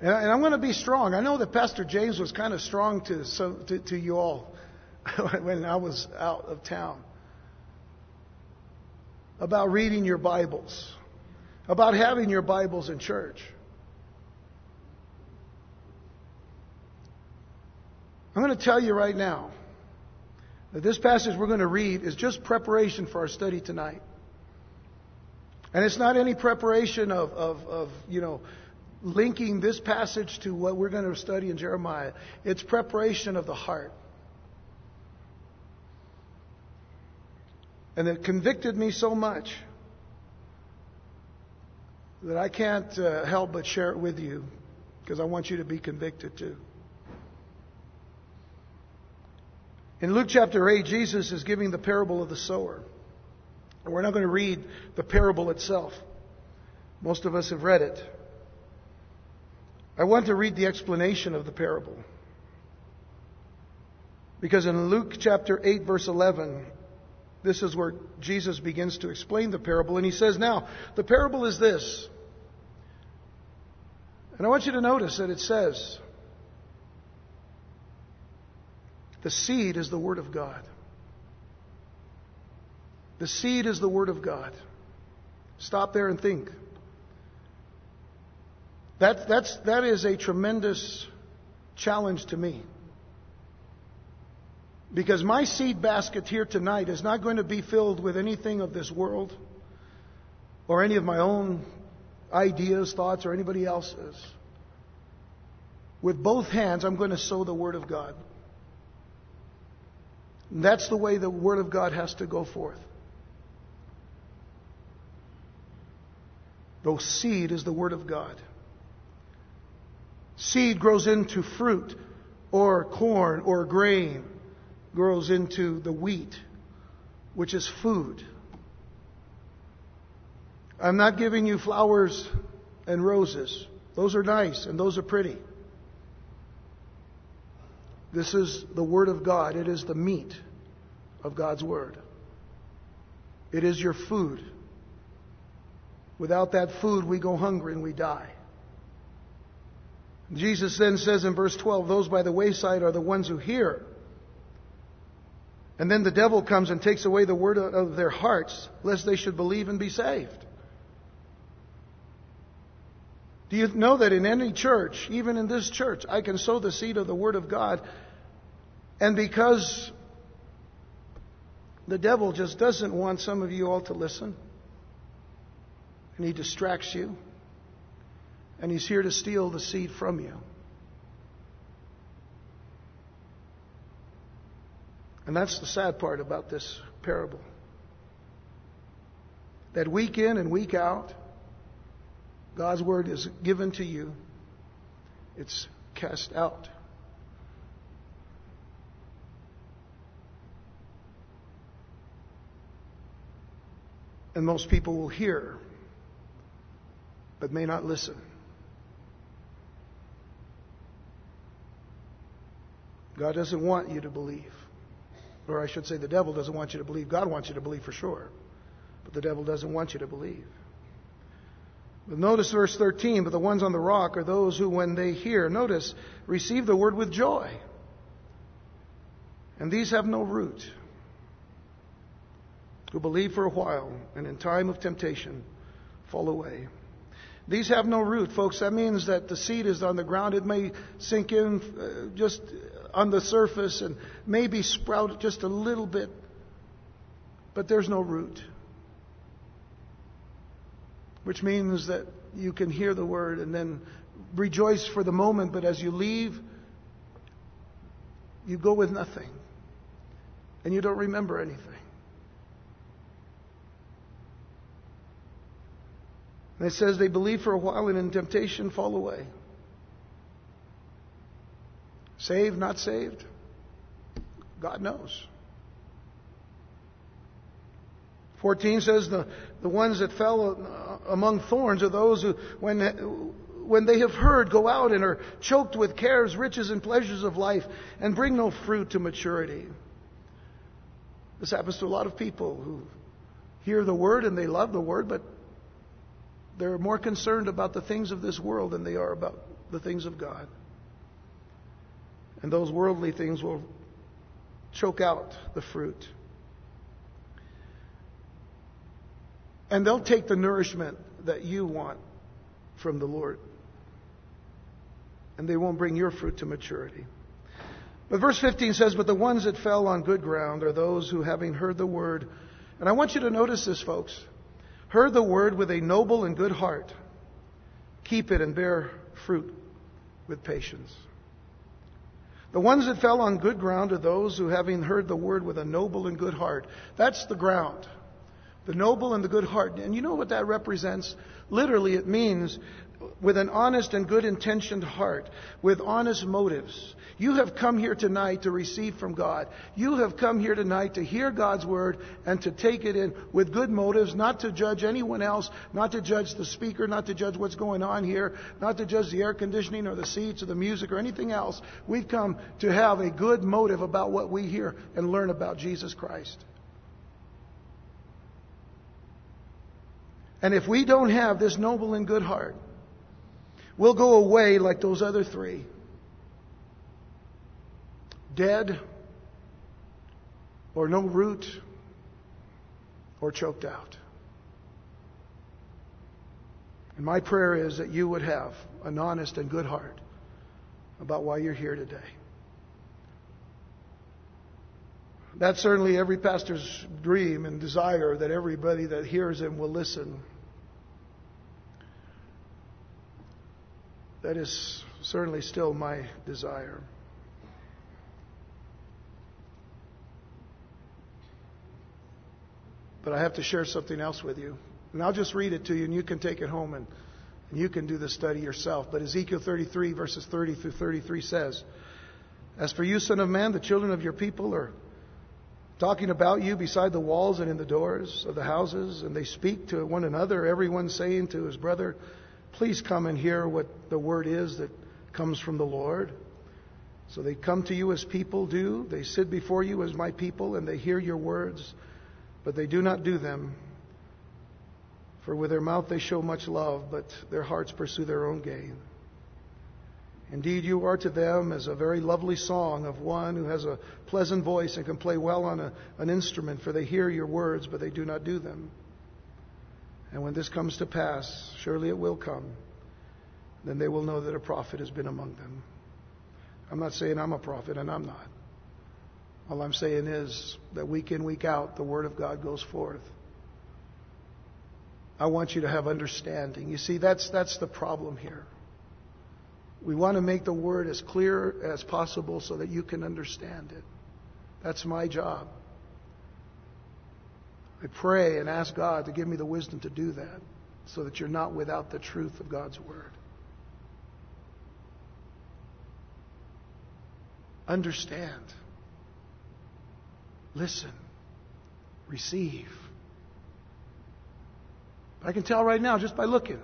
And I'm going to be strong. I know that Pastor James was kind of strong to you all when I was out of town about reading your Bibles, about having your Bibles in church. I'm going to tell you right now that this passage we're going to read is just preparation for our study tonight. And it's not any preparation of linking this passage to what we're going to study in Jeremiah. It's preparation of the heart. And it convicted me so much that I can't help but share it with you, because I want you to be convicted too. In Luke chapter 8, Jesus is giving the parable of the sower. We're not going to read the parable itself. Most of us have read it. I want to read the explanation of the parable. Because in Luke chapter 8, verse 11, this is where Jesus begins to explain the parable. And he says, now, the parable is this. And I want you to notice that it says, the seed is the Word of God. The seed is the Word of God. Stop there and think. That is a tremendous challenge to me. Because my seed basket here tonight is not going to be filled with anything of this world or any of my own ideas, thoughts, or anybody else's. With both hands, I'm going to sow the Word of God. And that's the way the Word of God has to go forth. The seed is the Word of God. Seed grows into fruit or corn or grain, grows into the wheat, which is food. I'm not giving you flowers and roses. Those are nice and those are pretty. This is the Word of God. It is the meat of God's Word. It is your food. Without that food, we go hungry and we die. Jesus then says in verse 12, those by the wayside are the ones who hear. And then the devil comes and takes away the word of their hearts, lest they should believe and be saved. Do you know that in any church, even in this church, I can sow the seed of the Word of God, and because the devil just doesn't want some of you all to listen, and he distracts you, and he's here to steal the seed from you. And that's the sad part about this parable. That week in and week out, God's Word is given to you. It's cast out. And most people will hear, but may not listen. God doesn't want you to believe. Or I should say the devil doesn't want you to believe. God wants you to believe for sure. But the devil doesn't want you to believe. But notice verse 13, but the ones on the rock are those who, when they hear, notice, receive the word with joy. And these have no root, who believe for a while, and in time of temptation fall away. These have no root, folks. That means that the seed is on the ground. It may sink in just on the surface and maybe sprout just a little bit, but there's no root. Which means that you can hear the word and then rejoice for the moment, but as you leave, you go with nothing. And you don't remember anything. And it says they believe for a while and in temptation fall away. Saved, not saved? God knows. 14 says the ones that fell among thorns are those who, when they have heard, go out and are choked with cares, riches, and pleasures of life, and bring no fruit to maturity. This happens to a lot of people who hear the word and they love the word, but they're more concerned about the things of this world than they are about the things of God. And those worldly things will choke out the fruit. And they'll take the nourishment that you want from the Lord. And they won't bring your fruit to maturity. But verse 15 says, but the ones that fell on good ground are those who, having heard the word, and I want you to notice this, folks, heard the word with a noble and good heart, keep it and bear fruit with patience. The ones that fell on good ground are those who, having heard the word with a noble and good heart. That's the ground. The noble and the good heart. And you know what that represents? Literally, it means with an honest and good intentioned heart, with honest motives. You have come here tonight to receive from God. You have come here tonight to hear God's word and to take it in with good motives, not to judge anyone else, not to judge the speaker, not to judge what's going on here, not to judge the air conditioning or the seats or the music or anything else. We've come to have a good motive about what we hear and learn about Jesus Christ. And if we don't have this noble and good heart, we'll go away like those other three. Dead, or no root, or choked out. And my prayer is that you would have an honest and good heart about why you're here today. That's certainly every pastor's dream and desire, that everybody that hears him will listen. That is certainly still my desire. But I have to share something else with you. And I'll just read it to you, and you can take it home, and you can do the study yourself. But Ezekiel 33, verses 30 through 33 says, as for you, son of man, the children of your people are talking about you beside the walls and in the doors of the houses, and they speak to one another, everyone saying to his brother, please come and hear what the word is that comes from the Lord. So they come to you as people do. They sit before you as my people, and they hear your words, but they do not do them. For with their mouth they show much love, but their hearts pursue their own gain. Indeed, you are to them as a very lovely song of one who has a pleasant voice and can play well on an instrument, for they hear your words, but they do not do them. And when this comes to pass, surely it will come, then they will know that a prophet has been among them. I'm not saying I'm a prophet, and I'm not. All I'm saying is that week in, week out, the word of God goes forth. I want you to have understanding. You see, that's the problem here. We want to make the word as clear as possible so that you can understand it. That's my job. I pray and ask God to give me the wisdom to do that so that you're not without the truth of God's word. Understand. Listen. Receive. But I can tell right now just by looking.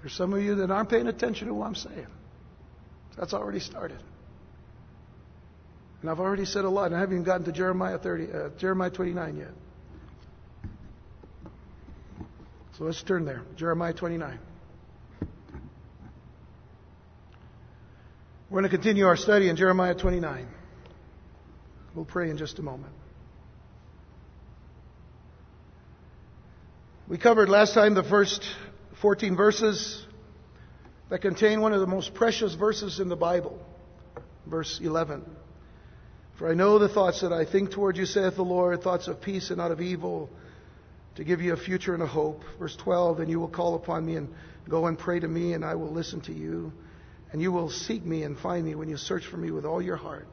There's some of you that aren't paying attention to what I'm saying. That's already started. And I've already said a lot, and I haven't even gotten to Jeremiah 29 yet. So let's turn there. Jeremiah 29. We're going to continue our study in Jeremiah 29. We'll pray in just a moment. We covered last time the first 14 verses that contain one of the most precious verses in the Bible, verse 11. For I know the thoughts that I think toward you, saith the Lord, thoughts of peace and not of evil, to give you a future and a hope. Verse 12, and you will call upon me and go and pray to me, and I will listen to you. And you will seek me and find me when you search for me with all your heart.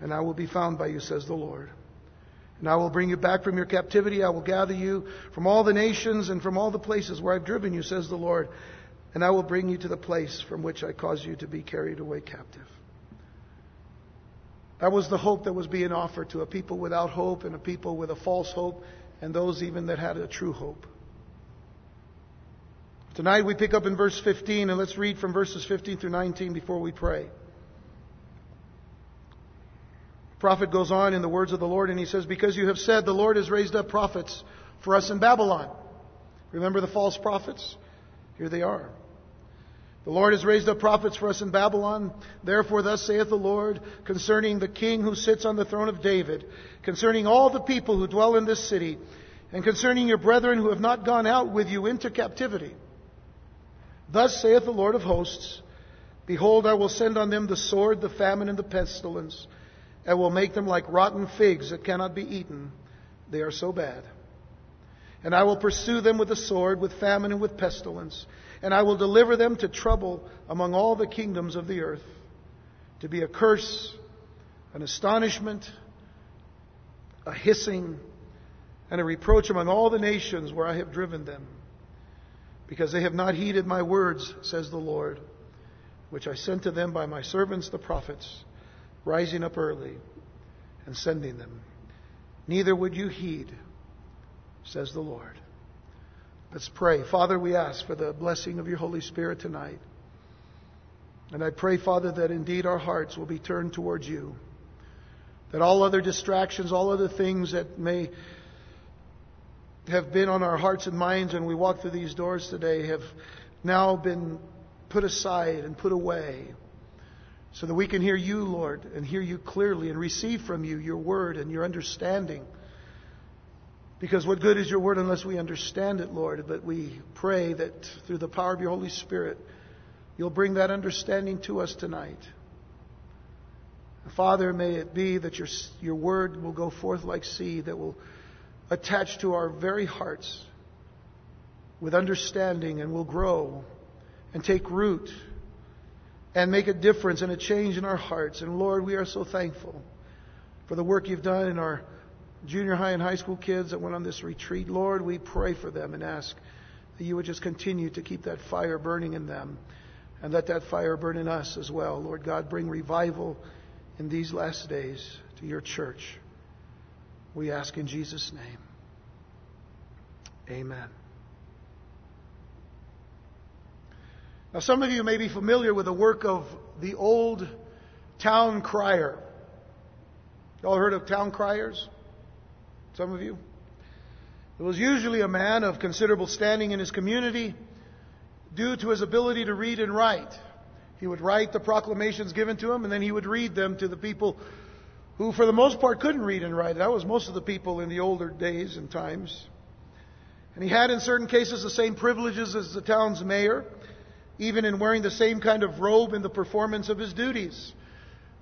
And I will be found by you, says the Lord. And I will bring you back from your captivity. I will gather you from all the nations and from all the places where I've driven you, says the Lord. And I will bring you to the place from which I caused you to be carried away captive. That was the hope that was being offered to a people without hope and a people with a false hope and those even that had a true hope. Tonight we pick up in verse 15, and let's read from verses 15 through 19 before we pray. The prophet goes on in the words of the Lord, and he says, because you have said the Lord has raised up prophets for us in Babylon. Remember the false prophets? Here they are. The Lord has raised up prophets for us in Babylon. Therefore, thus saith the Lord, concerning the king who sits on the throne of David, concerning all the people who dwell in this city, and concerning your brethren who have not gone out with you into captivity. Thus saith the Lord of hosts, Behold, I will send on them the sword, the famine, and the pestilence, and will make them like rotten figs that cannot be eaten. They are so bad. And I will pursue them with the sword, with famine, and with pestilence. And I will deliver them to trouble among all the kingdoms of the earth, to be a curse, an astonishment, a hissing, and a reproach among all the nations where I have driven them, because they have not heeded my words, says the Lord, which I sent to them by my servants the prophets, rising up early and sending them. Neither would you heed, says the Lord. Let's pray. Father, we ask for the blessing of your Holy Spirit tonight. And I pray, Father, that indeed our hearts will be turned towards you. That all other distractions, all other things that may have been on our hearts and minds when we walk through these doors today have now been put aside and put away. So that we can hear you, Lord, and hear you clearly and receive from you your word and your understanding. Because what good is your word unless we understand it, Lord? But we pray that through the power of your Holy Spirit, you'll bring that understanding to us tonight. Father, may it be that your word will go forth like seed that will attach to our very hearts with understanding and will grow and take root and make a difference and a change in our hearts. And Lord, we are so thankful for the work you've done in our junior high and high school kids that went on this retreat. Lord, we pray for them and ask that you would just continue to keep that fire burning in them and let that fire burn in us as well. Lord God, bring revival in these last days to your church. We ask in Jesus' name. Amen. Now, some of you may be familiar with the work of the old town crier. Y'all heard of town criers? Some of you. It was usually a man of considerable standing in his community due to his ability to read and write. He would write the proclamations given to him, and then he would read them to the people who, for the most part, couldn't read and write. That was most of the people in the older days and times. And he had, in certain cases, the same privileges as the town's mayor, even in wearing the same kind of robe in the performance of his duties.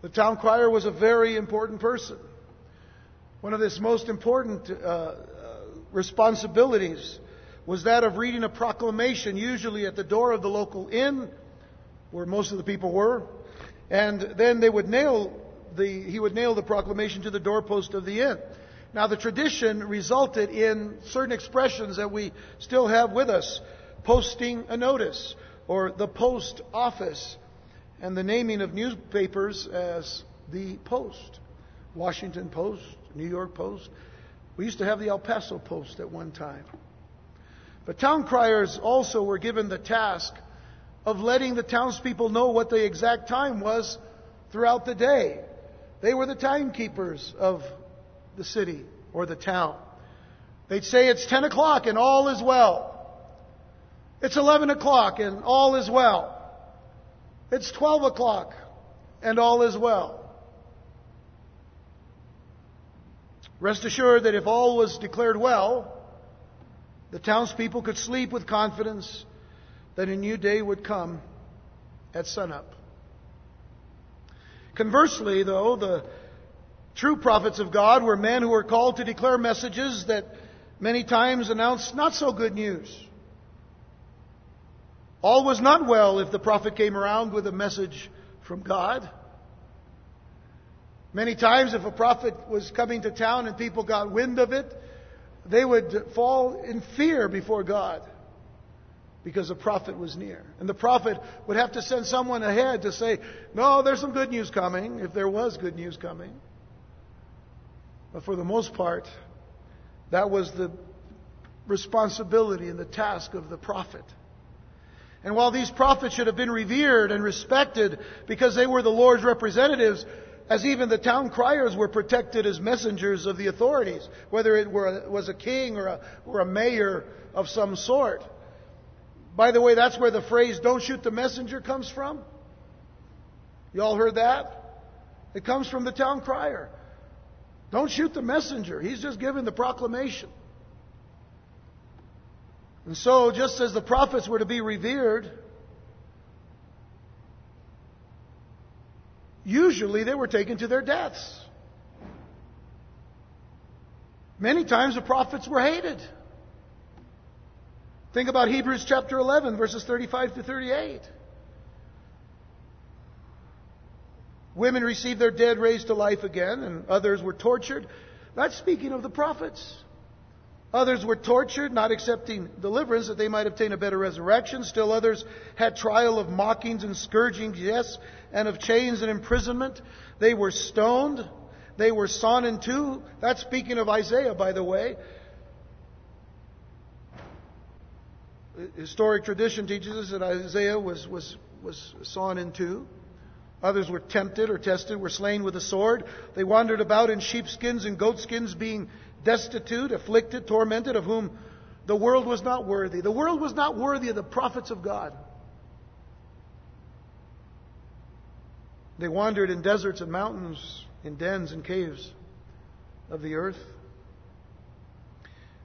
The town crier was a very important person. One of his most important responsibilities was that of reading a proclamation, usually at the door of the local inn, where most of the people were, and then they would he would nail the proclamation to the doorpost of the inn. Now, the tradition resulted in certain expressions that we still have with us, posting a notice, or the post office, and the naming of newspapers as the Post, Washington Post, New York Post. We used to have the El Paso Post at one time. But town criers also were given the task of letting the townspeople know what the exact time was throughout the day. They were the timekeepers of the city or the town. They'd say, it's 10 o'clock and all is well. It's 11 o'clock and all is well. It's 12 o'clock and all is well. Rest assured that if all was declared well, the townspeople could sleep with confidence that a new day would come at sunup. Conversely, though, the true prophets of God were men who were called to declare messages that many times announced not so good news. All was not well if the prophet came around with a message from God. Many times if a prophet was coming to town and people got wind of it, they would fall in fear before God because a prophet was near. And the prophet would have to send someone ahead to say, no, there's some good news coming, if there was good news coming. But for the most part, that was the responsibility and the task of the prophet. And while these prophets should have been revered and respected because they were the Lord's representatives, as even the town criers were protected as messengers of the authorities, whether it was a king or a mayor of some sort. By the way, that's where the phrase, don't shoot the messenger, comes from. You all heard that? It comes from the town crier. Don't shoot the messenger. He's just giving the proclamation. And so, just as the prophets were to be revered, usually they were taken to their deaths. Many times the prophets were hated. Think about Hebrews chapter 11, verses 35 to 38. Women received their dead raised to life again, and others were tortured. That's speaking of the prophets. Others were tortured, not accepting deliverance that they might obtain a better resurrection. Still others had trial of mockings and scourgings, yes, and of chains and imprisonment. They were stoned. They were sawn in two. That's speaking of Isaiah, by the way. Historic tradition teaches us that Isaiah was sawn in two. Others were tempted or tested, were slain with a sword. They wandered about in sheepskins and goatskins, being destitute, afflicted, tormented, of whom the world was not worthy. The world was not worthy of the prophets of God. They wandered in deserts and mountains, in dens and caves of the earth.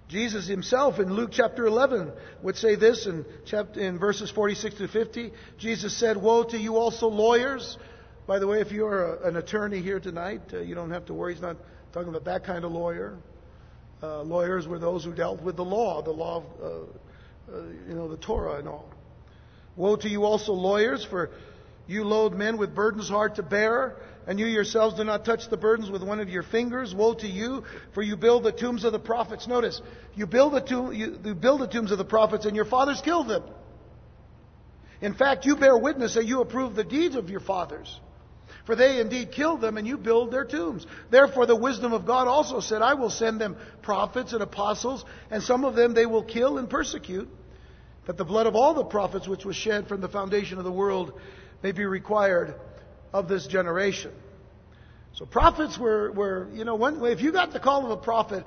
Jesus himself in Luke chapter 11 would say this in verses 46 to 50. Jesus said, "Woe to you also lawyers." By the way, if you're an attorney here tonight, you don't have to worry. He's not talking about that kind of lawyer. Lawyers were those who dealt with the law of the Torah and all. "Woe to you also lawyers, for you load men with burdens hard to bear, and you yourselves do not touch the burdens with one of your fingers. Woe to you, for you build the tombs of the prophets." Notice, you build the tombs of the prophets, and your fathers killed them. In fact, you bear witness that you approve the deeds of your fathers. For they indeed killed them, and you build their tombs. Therefore the wisdom of God also said, "I will send them prophets and apostles, and some of them they will kill and persecute, that the blood of all the prophets which was shed from the foundation of the world may be required of this generation." So prophets were if you got the call of a prophet,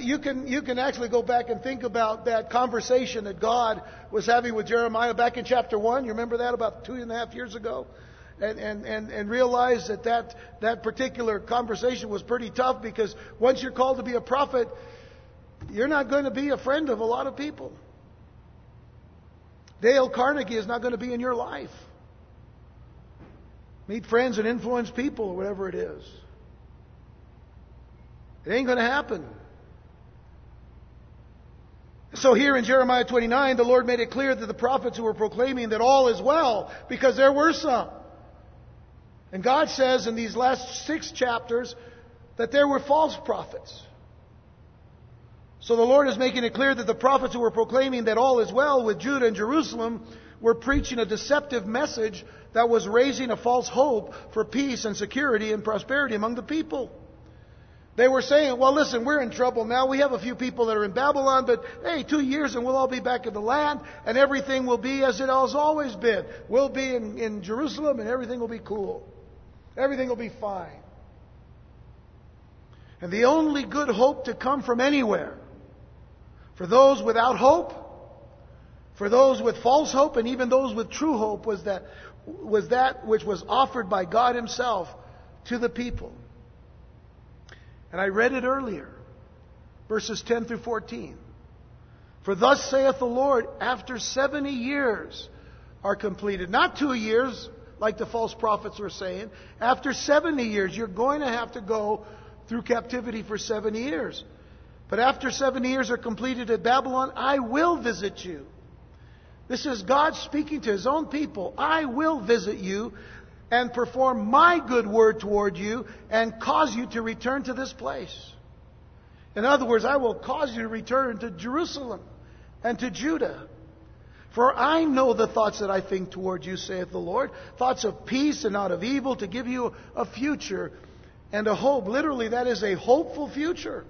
you can actually go back and think about that conversation that God was having with Jeremiah back in chapter 1. You remember that about 2.5 years ago? And realize that particular conversation was pretty tough, because once you're called to be a prophet, you're not going to be a friend of a lot of people. Dale Carnegie is not going to be in your life. Meet friends and influence people, or whatever it is. It ain't going to happen. So here in Jeremiah 29, the Lord made it clear that the prophets who were proclaiming that all is well, because there were some. And God says in these last 6 chapters that there were false prophets. So the Lord is making it clear that the prophets who were proclaiming that all is well with Judah and Jerusalem were preaching a deceptive message that was raising a false hope for peace and security and prosperity among the people. They were saying, "Well, listen, we're in trouble now. We have a few people that are in Babylon, but hey, 2 years and we'll all be back in the land, and everything will be as it has always been. We'll be in Jerusalem, and everything will be cool. Everything will be fine." And the only good hope to come from anywhere, for those without hope, for those with false hope, and even those with true hope, was that which was offered by God himself to the people. And I read it earlier, verses 10 through 14. "For thus saith the Lord, after 70 years are completed." Not 2 years, like the false prophets were saying. After 70 years, you're going to have to go through captivity for 70 years. "But after 70 years are completed at Babylon, I will visit you." This is God speaking to His own people. "I will visit you and perform my good word toward you and cause you to return to this place." In other words, I will cause you to return to Jerusalem and to Judah. "For I know the thoughts that I think toward you, saith the Lord, thoughts of peace and not of evil, to give you a future and a hope." Literally, that is a hopeful future.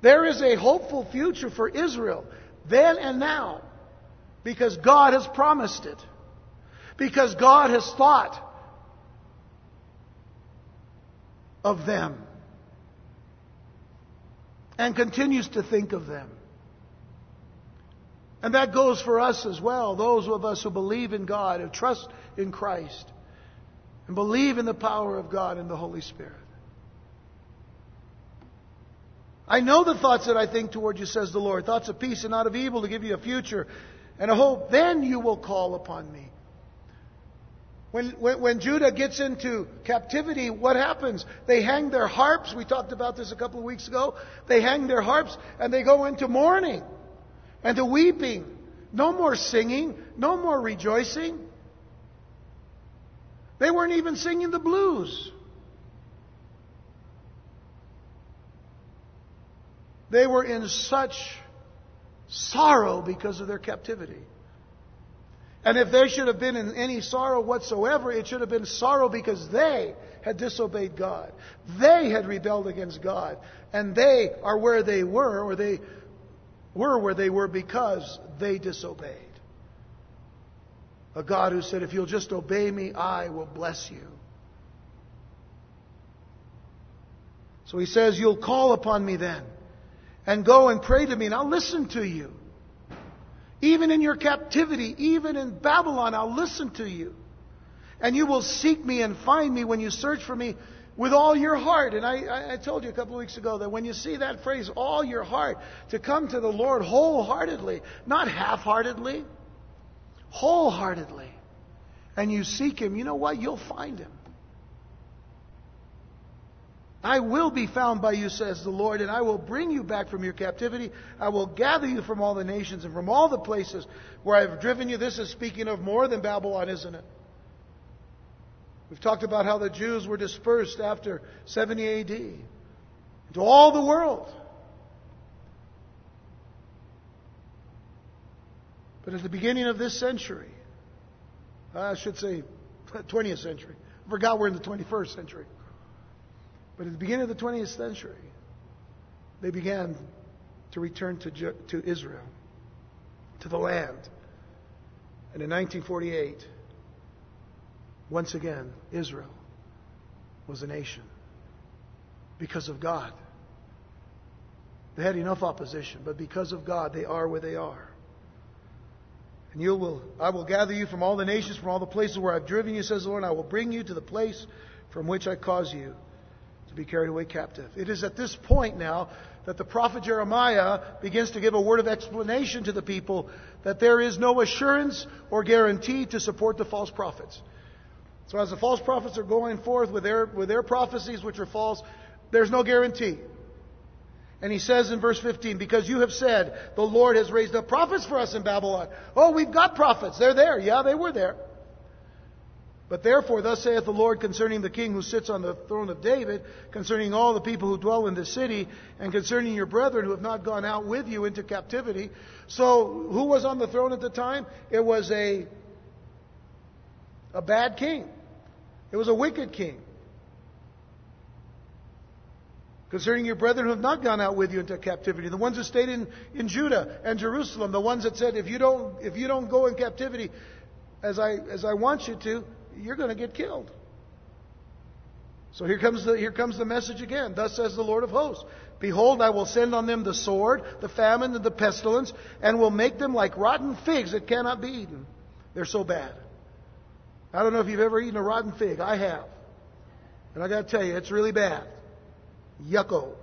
There is a hopeful future for Israel, then and now. Because God has promised it. Because God has thought of them. And continues to think of them. And that goes for us as well. Those of us who believe in God, who trust in Christ, and believe in the power of God and the Holy Spirit. I know the thoughts that I think toward you, says the Lord. Thoughts of peace and not of evil, to give you a future and a hope. Then you will call upon me. When Judah gets into captivity, what happens? They hang their harps. We talked about this a couple of weeks ago. They hang their harps and they go into mourning and to weeping. No more singing. No more rejoicing. They weren't even singing the blues. They were in such sorrow because of their captivity. And if they should have been in any sorrow whatsoever, it should have been sorrow because they had disobeyed God. They had rebelled against God. And they are where they were, or they were where they were because they disobeyed. A God who said, if you'll just obey me, I will bless you. So he says, you'll call upon me then, and go and pray to me, and I'll listen to you. Even in your captivity, even in Babylon, I'll listen to you. And you will seek me and find me when you search for me with all your heart. And I told you a couple of weeks ago that when you see that phrase, all your heart, to come to the Lord wholeheartedly, not half-heartedly, wholeheartedly, and you seek Him, you know what? You'll find Him. I will be found by you, says the Lord, and I will bring you back from your captivity. I will gather you from all the nations and from all the places where I have driven you. This is speaking of more than Babylon, isn't it? We've talked about how the Jews were dispersed after 70 AD into all the world. But at the beginning of this century, I should say 20th century. I forgot we're in the 21st century. But at the beginning of the 20th century, they began to return to Israel, to the land. And in 1948, once again, Israel was a nation because of God. They had enough opposition, but because of God, they are where they are. And I will gather you from all the nations, from all the places where I've driven you, says the Lord, and I will bring you to the place from which I caused you to be carried away captive. It is at this point now that the prophet Jeremiah begins to give a word of explanation to the people that there is no assurance or guarantee to support the false prophets. So as the false prophets are going forth with their prophecies, which are false, there's no guarantee. And he says in verse 15, because you have said, the Lord has raised up prophets for us in Babylon. Oh, we've got prophets. They're there. Yeah, they were there. But therefore, thus saith the Lord concerning the king who sits on the throne of David, concerning all the people who dwell in the city, and concerning your brethren who have not gone out with you into captivity. So, who was on the throne at the time? It was a bad king. It was a wicked king. Concerning your brethren who have not gone out with you into captivity, the ones who stayed in Judah and Jerusalem, the ones that said, if you don't go in captivity as I want you to, you're going to get killed. So here comes the message again. Thus says the Lord of hosts, behold, I will send on them the sword, the famine, and the pestilence, and will make them like rotten figs that cannot be eaten. They're so bad. I don't know if you've ever eaten a rotten fig. I have. And I got to tell you, it's really bad. Yucko.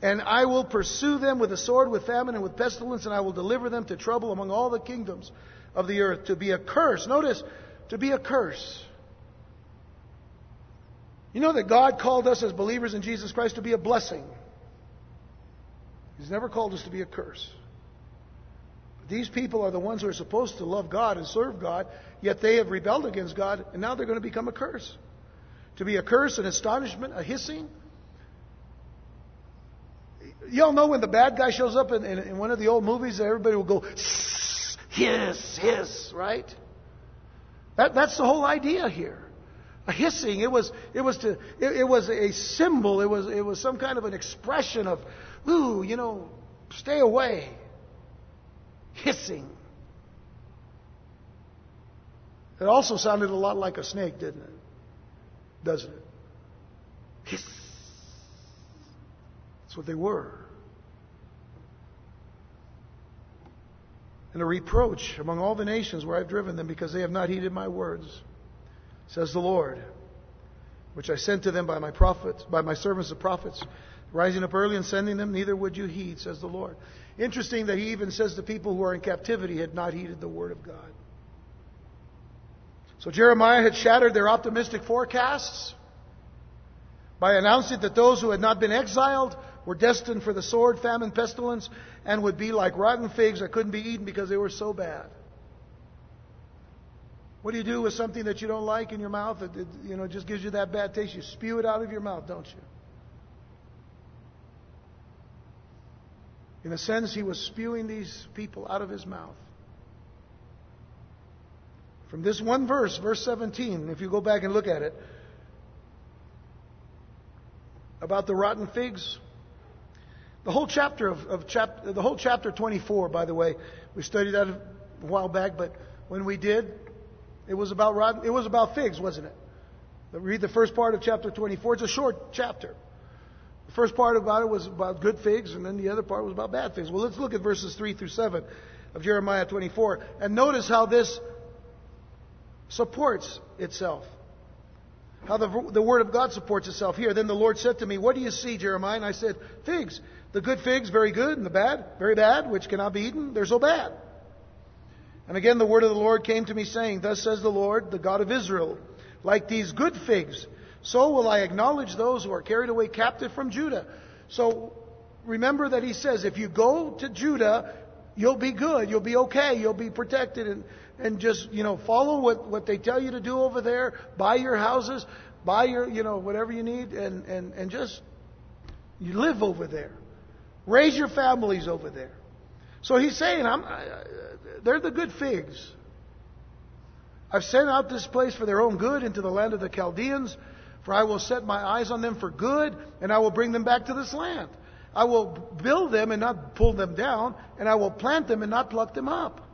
And I will pursue them with a sword, with famine, and with pestilence, and I will deliver them to trouble among all the kingdoms of the earth, to be a curse. Notice, to be a curse. You know that God called us as believers in Jesus Christ to be a blessing. He's never called us to be a curse. But these people are the ones who are supposed to love God and serve God, yet they have rebelled against God, and now they're going to become a curse. To be a curse, an astonishment, a hissing. Y'all know when the bad guy shows up in one of the old movies, everybody will go, hiss, right? That's the whole idea here. A hissing. It was a symbol. It was some kind of an expression of, ooh, you know, stay away. Hissing. It also sounded a lot like a snake, didn't it? Doesn't it? Hiss. That's what they were. and a reproach among all the nations where I've driven them, because they have not heeded my words, says the Lord, which I sent to them by my prophets, by my servants the prophets, rising up early and sending them, neither would you heed, says the Lord. Interesting that he even says the people who are in captivity had not heeded the word of God. So Jeremiah had shattered their optimistic forecasts by announcing that those who had not been exiled were destined for the sword, famine, pestilence, and would be like rotten figs that couldn't be eaten because they were so bad. What do you do with something that you don't like in your mouth that just gives you that bad taste? You spew it out of your mouth, don't you? In a sense, he was spewing these people out of his mouth. From this one verse, verse 17, if you go back and look at it, about the rotten figs. The whole chapter of chapter 24, by the way, we studied that a while back, but when we did, it was about figs, wasn't it? Read the first part of chapter 24. It's a short chapter. The first part about it was about good figs, and then the other part was about bad figs. Well, let's look at verses 3 through 7 of Jeremiah 24, and notice how this supports itself. How the Word of God supports itself here. Then the Lord said to me, "What do you see, Jeremiah?" And I said, "Figs. The good figs, very good, and the bad, very bad, which cannot be eaten. They're so bad." And again the word of the Lord came to me, saying, "Thus says the Lord, the God of Israel, like these good figs, so will I acknowledge those who are carried away captive from Judah." So remember that he says, if you go to Judah, you'll be good, you'll be okay, you'll be protected, and just, follow what they tell you to do over there, buy your houses, buy your, whatever you need, and just, you live over there. Raise your families over there. So he's saying, they're the good figs. I've sent out this place for their own good into the land of the Chaldeans, for I will set my eyes on them for good, and I will bring them back to this land. I will build them and not pull them down, and I will plant them and not pluck them up.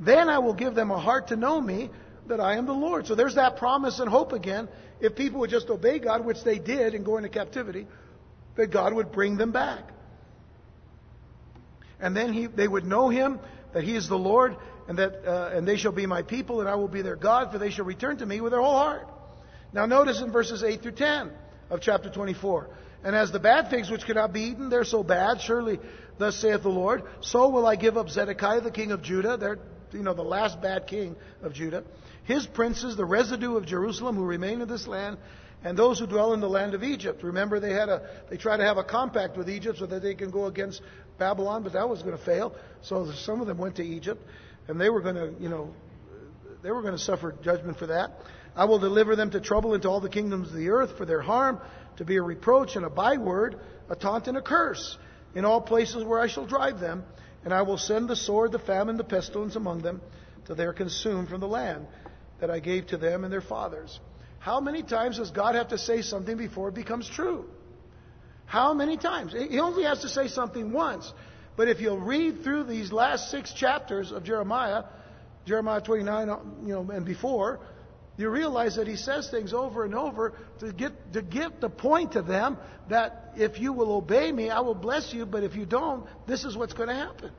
Then I will give them a heart to know me, that I am the Lord. So there's that promise and hope again. If people would just obey God, which they did in going into captivity, that God would bring them back. And then they would know Him, that He is the Lord, and that and they shall be my people, and I will be their God, for they shall return to me with their whole heart. Now notice in verses 8 through 10 of chapter 24, "And as the bad figs which cannot be eaten, they're so bad, surely thus saith the Lord, so will I give up Zedekiah the king of Judah," the last bad king of Judah, "his princes, the residue of Jerusalem who remain in this land, and those who dwell in the land of Egypt." Remember, they tried to have a compact with Egypt so that they can go against Babylon, but that was going to fail. So some of them went to Egypt, and they were going to, suffer judgment for that. "I will deliver them to trouble into all the kingdoms of the earth for their harm, to be a reproach and a byword, a taunt and a curse, in all places where I shall drive them. And I will send the sword, the famine, the pestilence among them, till they are consumed from the land that I gave to them and their fathers." How many times does God have to say something before it becomes true? How many times? He only has to say something once. But if you'll read through these last 6 chapters of Jeremiah, Jeremiah 29, and before, you realize that he says things over and over to get the point to them that if you will obey me, I will bless you, but if you don't, this is what's going to happen.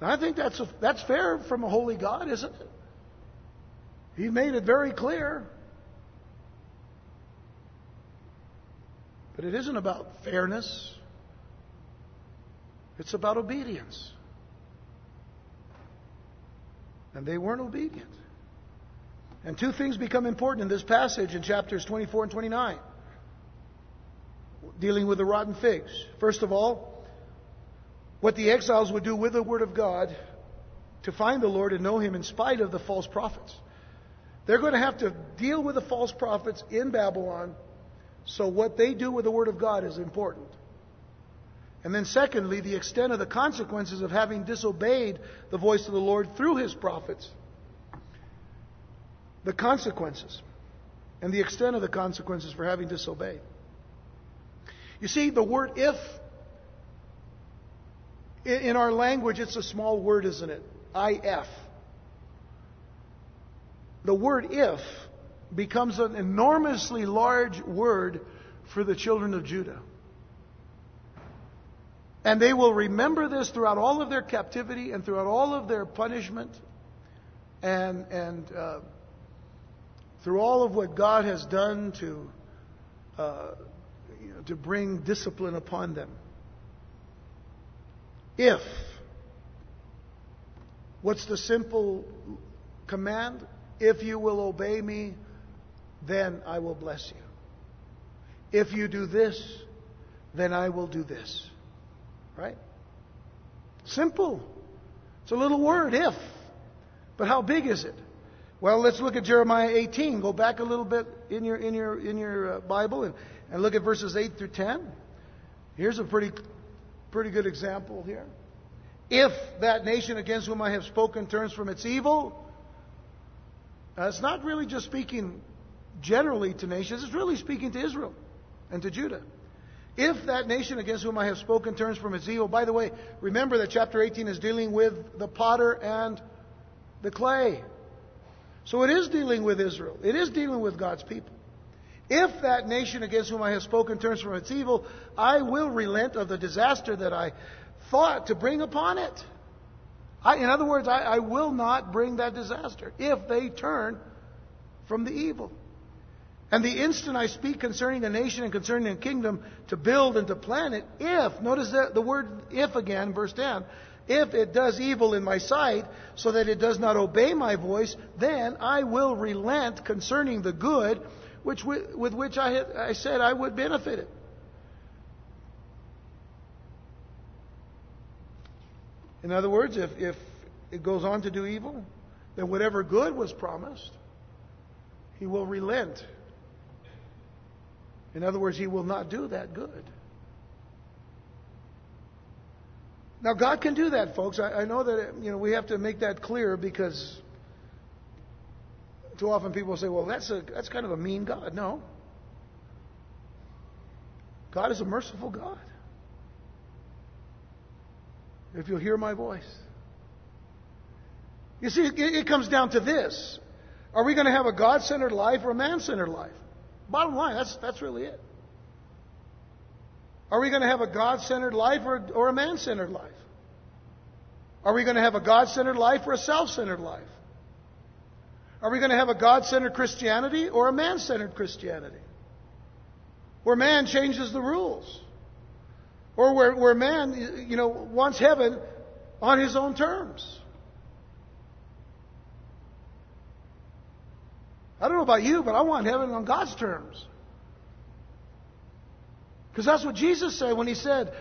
And I think that's fair from a holy God, isn't it? He made it very clear. But it isn't about fairness. It's about obedience. And they weren't obedient. And 2 things become important in this passage in chapters 24 and 29, dealing with the rotten figs. First of all, what the exiles would do with the Word of God to find the Lord and know Him in spite of the false prophets. They're going to have to deal with the false prophets in Babylon, so what they do with the Word of God is important. And then secondly, the extent of the consequences of having disobeyed the voice of the Lord through His prophets. The consequences and the extent of the consequences for having disobeyed. You see, the word "if" in our language, it's a small word, isn't it? IF. The word "if" becomes an enormously large word for the children of Judah. And they will remember this throughout all of their captivity and throughout all of their punishment and through all of what God has done to bring discipline upon them. If, what's the simple command? If you will obey me, then I will bless you. If you do this, then I will do this. Right? Simple. It's a little word, if. But how big is it? Well, let's look at Jeremiah 18. Go back a little bit in your Bible and look at verses 8 through 10. Here's a pretty good example here. If that nation against whom I have spoken turns from its evil. It's not really just speaking generally to nations. It's really speaking to Israel and to Judah. If that nation against whom I have spoken turns from its evil. By the way, remember that chapter 18 is dealing with the potter and the clay. So it is dealing with Israel. It is dealing with God's people. If that nation against whom I have spoken turns from its evil, I will relent of the disaster that I thought to bring upon it. In other words, I will not bring that disaster if they turn from the evil. And the instant I speak concerning a nation and concerning a kingdom to build and to plan it, if, notice the word if again, verse 10, if it does evil in my sight so that it does not obey my voice, then I will relent concerning the good which with which I said I would benefit it. In other words, if it goes on to do evil, then whatever good was promised, he will relent. In other words, he will not do that good. Now, God can do that, folks. I know that we have to make that clear because too often people say, well, that's kind of a mean God. No. God is a merciful God. If you'll hear my voice. You see, it comes down to this. Are we going to have a God-centered life or a man-centered life? Bottom line, that's really it. Are we going to have a God-centered life or a man-centered life? Are we going to have a God-centered life or a self-centered life? Are we going to have a God-centered Christianity or a man-centered Christianity? Where man changes the rules. Or where man, wants heaven on his own terms. I don't know about you, but I want heaven on God's terms. Because that's what Jesus said when he said,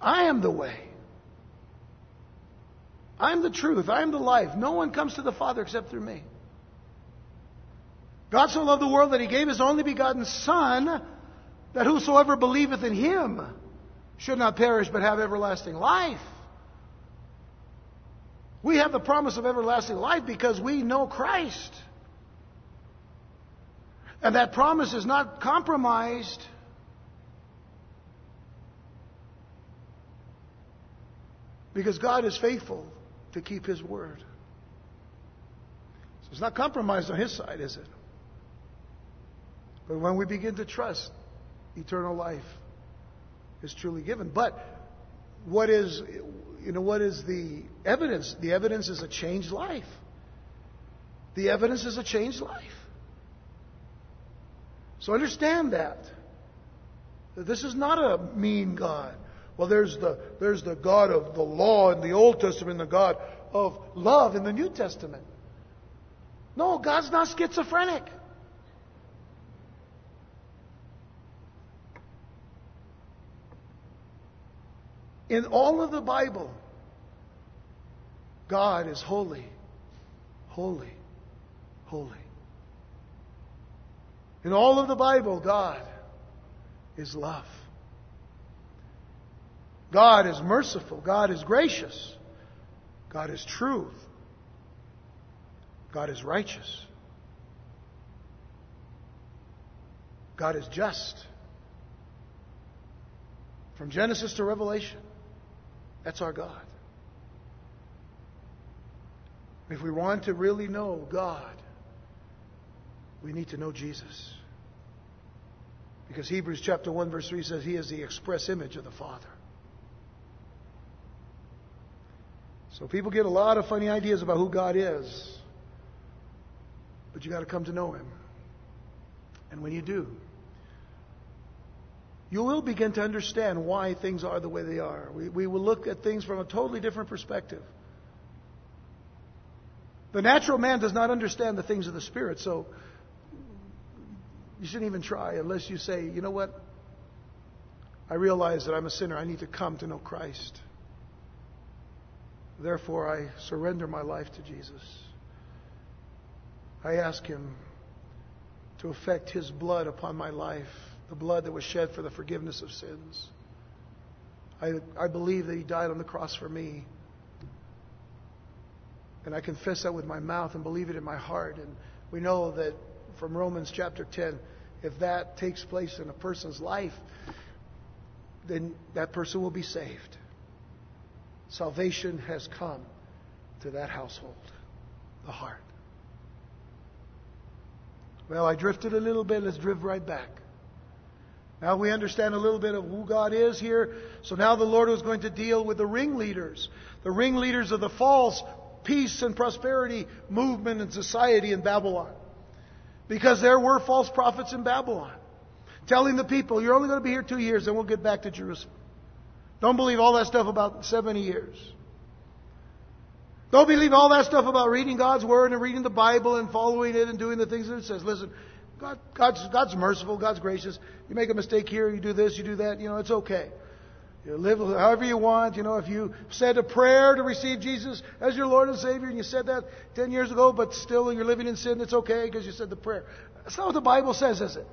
I am the way. I am the truth. I am the life. No one comes to the Father except through me. God so loved the world that he gave his only begotten Son, that whosoever believeth in him should not perish but have everlasting life. We have the promise of everlasting life because we know Christ. And that promise is not compromised. Because God is faithful to keep his word. So it's not compromised on his side, is it? But when we begin to trust, eternal life is truly given. But what is the evidence? The evidence is a changed life. The evidence is a changed life. So understand that this is not a mean God. Well, there's the God of the law in the Old Testament, and the God of love in the New Testament. No, God's not schizophrenic. In all of the Bible, God is holy, holy, holy. In all of the Bible, God is love. God is merciful. God is gracious. God is truth. God is righteous. God is just. From Genesis to Revelation. That's our God. If we want to really know God, we need to know Jesus. Because Hebrews chapter 1 verse 3 says he is the express image of the Father. So people get a lot of funny ideas about who God is. But you got to come to know him. And when you do, you will begin to understand why things are the way they are. We will look at things from a totally different perspective. The natural man does not understand the things of the Spirit, so you shouldn't even try unless you say, you know what? I realize that I'm a sinner. I need to come to know Christ. Therefore, I surrender my life to Jesus. I ask him to effect his blood upon my life, the blood that was shed for the forgiveness of sins. I believe that he died on the cross for me. And I confess that with my mouth and believe it in my heart. And we know that from Romans chapter 10, if that takes place in a person's life, then that person will be saved. Salvation has come to that household, the heart. Well, I drifted a little bit. Let's drift right back. Now we understand a little bit of who God is here. So now the Lord was going to deal with the ringleaders of the false peace and prosperity movement and society in Babylon. Because there were false prophets in Babylon telling the people, you're only going to be here 2 years and we'll get back to Jerusalem. Don't believe all that stuff about 70 years. Don't believe all that stuff about reading God's Word and reading the Bible and following it and doing the things that it says. Listen, God's merciful, God's gracious. You make a mistake here, you do this, you do that, it's okay. You live however you want. If you said a prayer to receive Jesus as your Lord and Savior, and you said that 10 years ago, but still you're living in sin, it's okay because you said the prayer. That's not what the Bible says, is it?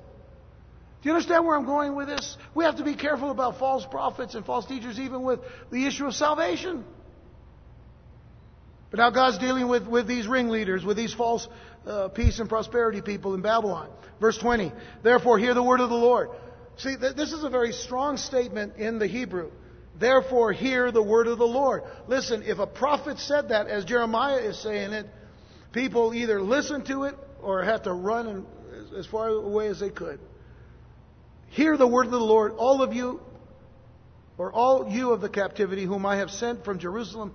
Do you understand where I'm going with this? We have to be careful about false prophets and false teachers, even with the issue of salvation. But now God's dealing with these ringleaders, with these false peace and prosperity people in Babylon. Verse 20, therefore hear the word of the Lord. See, this is a very strong statement in the Hebrew. Therefore hear the word of the Lord. Listen, if a prophet said that, as Jeremiah is saying it, people either listen to it or have to run as far away as they could. Hear the word of the Lord, all of you, or all you of the captivity whom I have sent from Jerusalem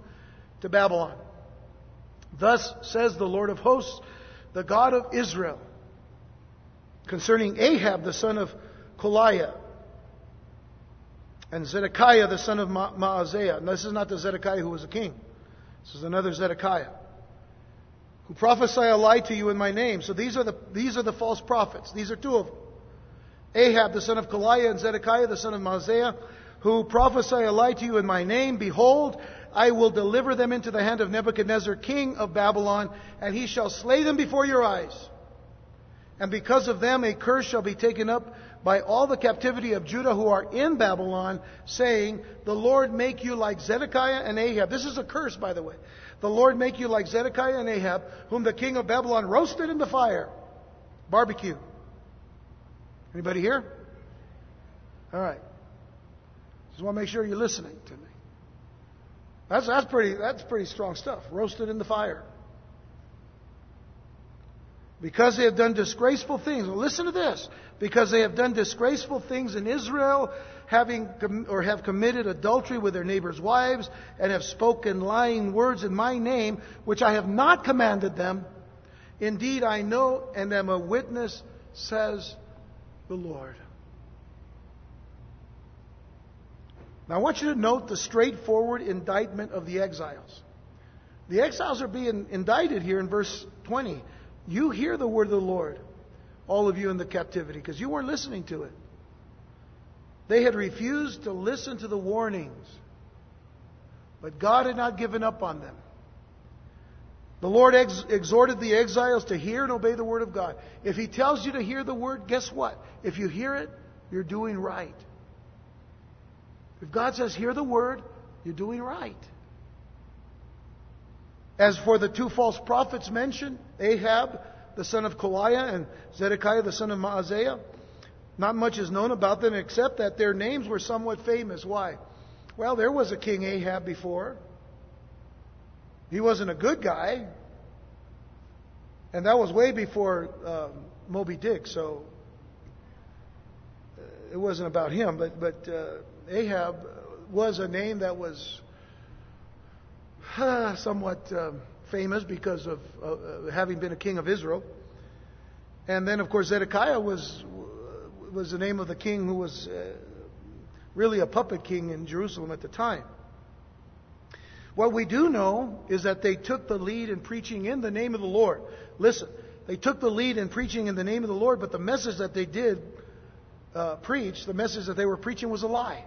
to Babylon. Thus says the Lord of hosts, the God of Israel, concerning Ahab the son of Kolaiah and Zedekiah the son of Maaziah. Now, this is not the Zedekiah who was a king. This is another Zedekiah who prophesy a lie to you in my name. So these are the false prophets. These are two of them. Ahab the son of Kolaiah and Zedekiah the son of Maaziah, who prophesy a lie to you in my name. Behold, I will deliver them into the hand of Nebuchadnezzar, king of Babylon, and he shall slay them before your eyes. And because of them a curse shall be taken up by all the captivity of Judah who are in Babylon, saying, the Lord make you like Zedekiah and Ahab. This is a curse, by the way. The Lord make you like Zedekiah and Ahab, whom the king of Babylon roasted in the fire. Barbecue. Anybody here? All right. Just want to make sure you're listening to me. That's pretty strong stuff. Roasted in the fire. Because they have done disgraceful things. Well, listen to this. Because they have done disgraceful things in Israel, have committed adultery with their neighbors' wives, and have spoken lying words in my name, which I have not commanded them. Indeed, I know and am a witness, says the Lord. Now, I want you to note the straightforward indictment of the exiles. The exiles are being indicted here in verse 20. You hear the word of the Lord, all of you in the captivity, because you weren't listening to it. They had refused to listen to the warnings, but God had not given up on them. The Lord exhorted the exiles to hear and obey the word of God. If He tells you to hear the word, guess what? If you hear it, you're doing right. If God says, hear the word, you're doing right. As for the two false prophets mentioned, Ahab, the son of Kolaiah, and Zedekiah, the son of Maaziah, not much is known about them except that their names were somewhat famous. Why? Well, there was a king Ahab before. He wasn't a good guy. And that was way before Moby Dick, so it wasn't about him, but Ahab was a name that was somewhat famous because of having been a king of Israel. And then, of course, Zedekiah was the name of the king who was really a puppet king in Jerusalem at the time. What we do know is that they took the lead in preaching in the name of the Lord. Listen, they took the lead in preaching in the name of the Lord, but the message that they did preach, the message that they were preaching was a lie.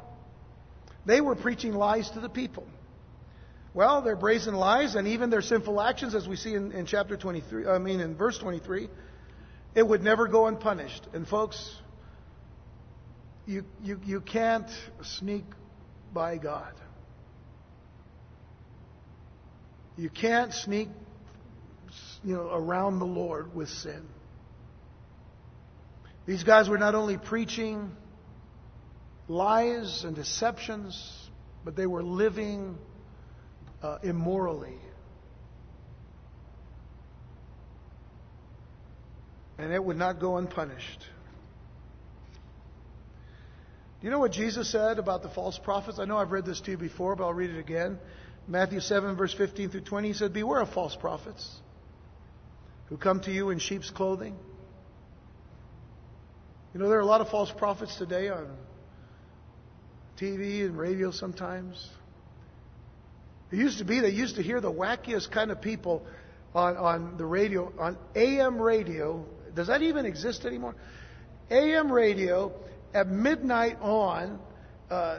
They were preaching lies to the people. Well, their brazen lies and even their sinful actions, as we see in chapter 23, in verse 23, it would never go unpunished. And folks, you can't sneak by God. You can't sneak, around the Lord with sin. These guys were not only preaching lies and deceptions, but they were living immorally. And it would not go unpunished. Do you know what Jesus said about the false prophets? I know I've read this to you before, but I'll read it again. Matthew 7, verse 15 through 20, he said, "Beware of false prophets who come to you in sheep's clothing." There are a lot of false prophets today on TV and radio sometimes. It used to be they used to hear the wackiest kind of people on the radio, on AM radio. Does that even exist anymore? AM radio, at midnight on,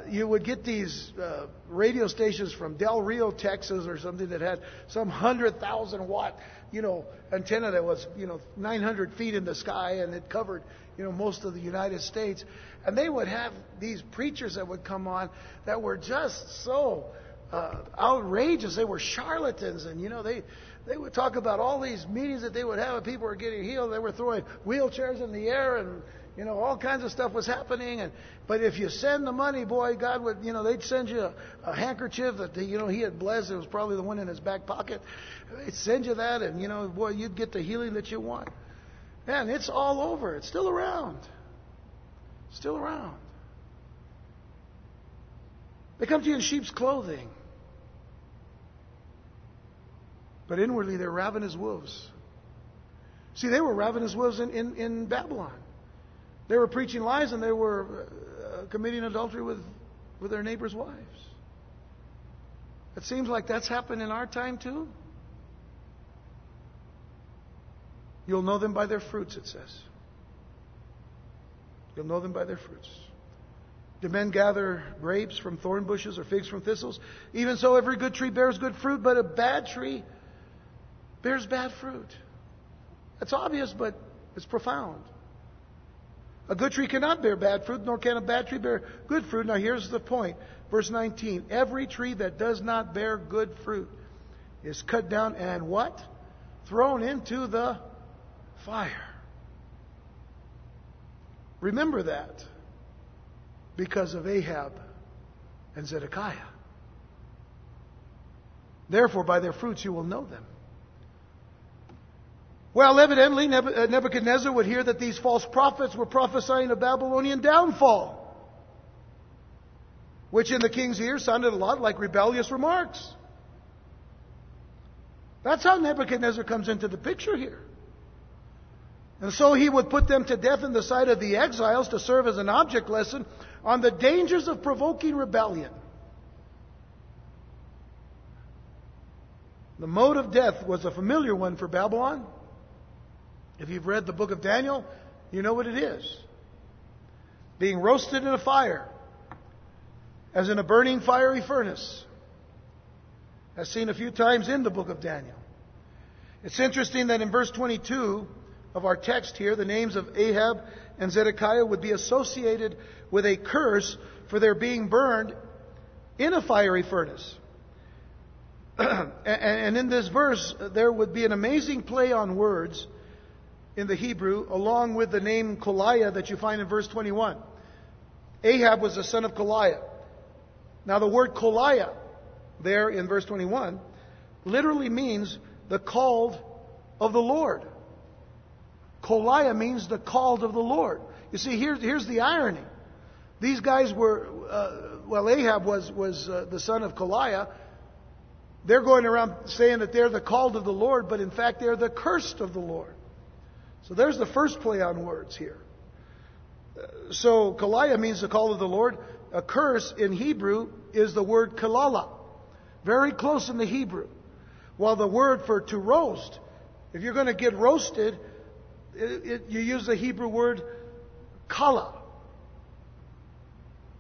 you would get these radio stations from Del Rio, Texas or something that had some 100,000 watt, antenna that was, 900 feet in the sky, and it covered, most of the United States. And they would have these preachers that would come on that were just so outrageous. They were charlatans, and they would talk about all these meetings that they would have, and people were getting healed. They were throwing wheelchairs in the air, and all kinds of stuff was happening. But if you send the money, boy, God would, they'd send you a handkerchief that he had blessed. It was probably the one in his back pocket. They'd send you that, and boy, you'd get the healing that you want. Man, it's all over. It's still around. Still around. They come to you in sheep's clothing, but inwardly they're ravenous wolves. See, they were ravenous wolves in Babylon. They were preaching lies, and they were committing adultery with their neighbor's wives. It seems like that's happened in our time too. You'll know them by their fruits, it says. You'll know them by their fruits. Do men gather grapes from thorn bushes or figs from thistles? Even so, every good tree bears good fruit, but a bad tree bears bad fruit. That's obvious, but it's profound. A good tree cannot bear bad fruit, nor can a bad tree bear good fruit. Now here's the point. Verse 19. Every tree that does not bear good fruit is cut down and what? Thrown into the fire. Remember that. Because of Ahab and Zedekiah. Therefore, by their fruits you will know them. Well, evidently, Nebuchadnezzar would hear that these false prophets were prophesying a Babylonian downfall, which in the king's ear sounded a lot like rebellious remarks. That's how Nebuchadnezzar comes into the picture here. And so he would put them to death in the sight of the exiles to serve as an object lesson on the dangers of provoking rebellion. The mode of death was a familiar one for Babylon. If you've read the book of Daniel, you know what it is. Being roasted in a fire, as in a burning fiery furnace, as seen a few times in the book of Daniel. It's interesting that in verse 22 of our text here, the names of Ahab and Zedekiah would be associated with a curse for their being burned in a fiery furnace. And in this verse, there would be an amazing play on words in the Hebrew, along with the name Kolaiah that you find in verse 21. Ahab was the son of Kolaiah. Now the word Kolaiah there in verse 21 literally means the called of the Lord. Kolaiah means the called of the Lord. You see, here's the irony. These guys were, Ahab was the son of Kolaiah. They're going around saying that they're the called of the Lord, but in fact they're the cursed of the Lord. So there's the first play on words here. So Kolaiah means the call of the Lord. A curse in Hebrew is the word kalala, very close in the Hebrew. While the word for to roast, if you're going to get roasted, you use the Hebrew word kala,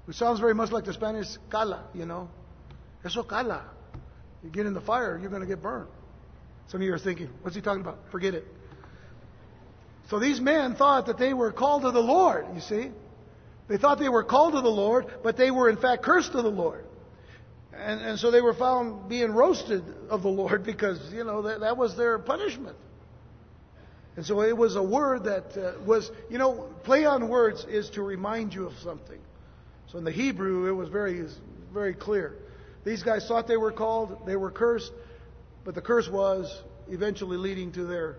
which sounds very much like the Spanish cala, you know. Eso cala. You get in the fire, you're going to get burned. Some of you are thinking, what's he talking about? Forget it. So these men thought that they were called to the Lord, you see. They thought they were called to the Lord, but they were in fact cursed to the Lord. And so they were found being roasted of the Lord because, you know, that was their punishment. And so it was a word that was, you know, play on words is to remind you of something. So in the Hebrew, it was very, very clear. These guys thought they were called, they were cursed, but the curse was eventually leading to their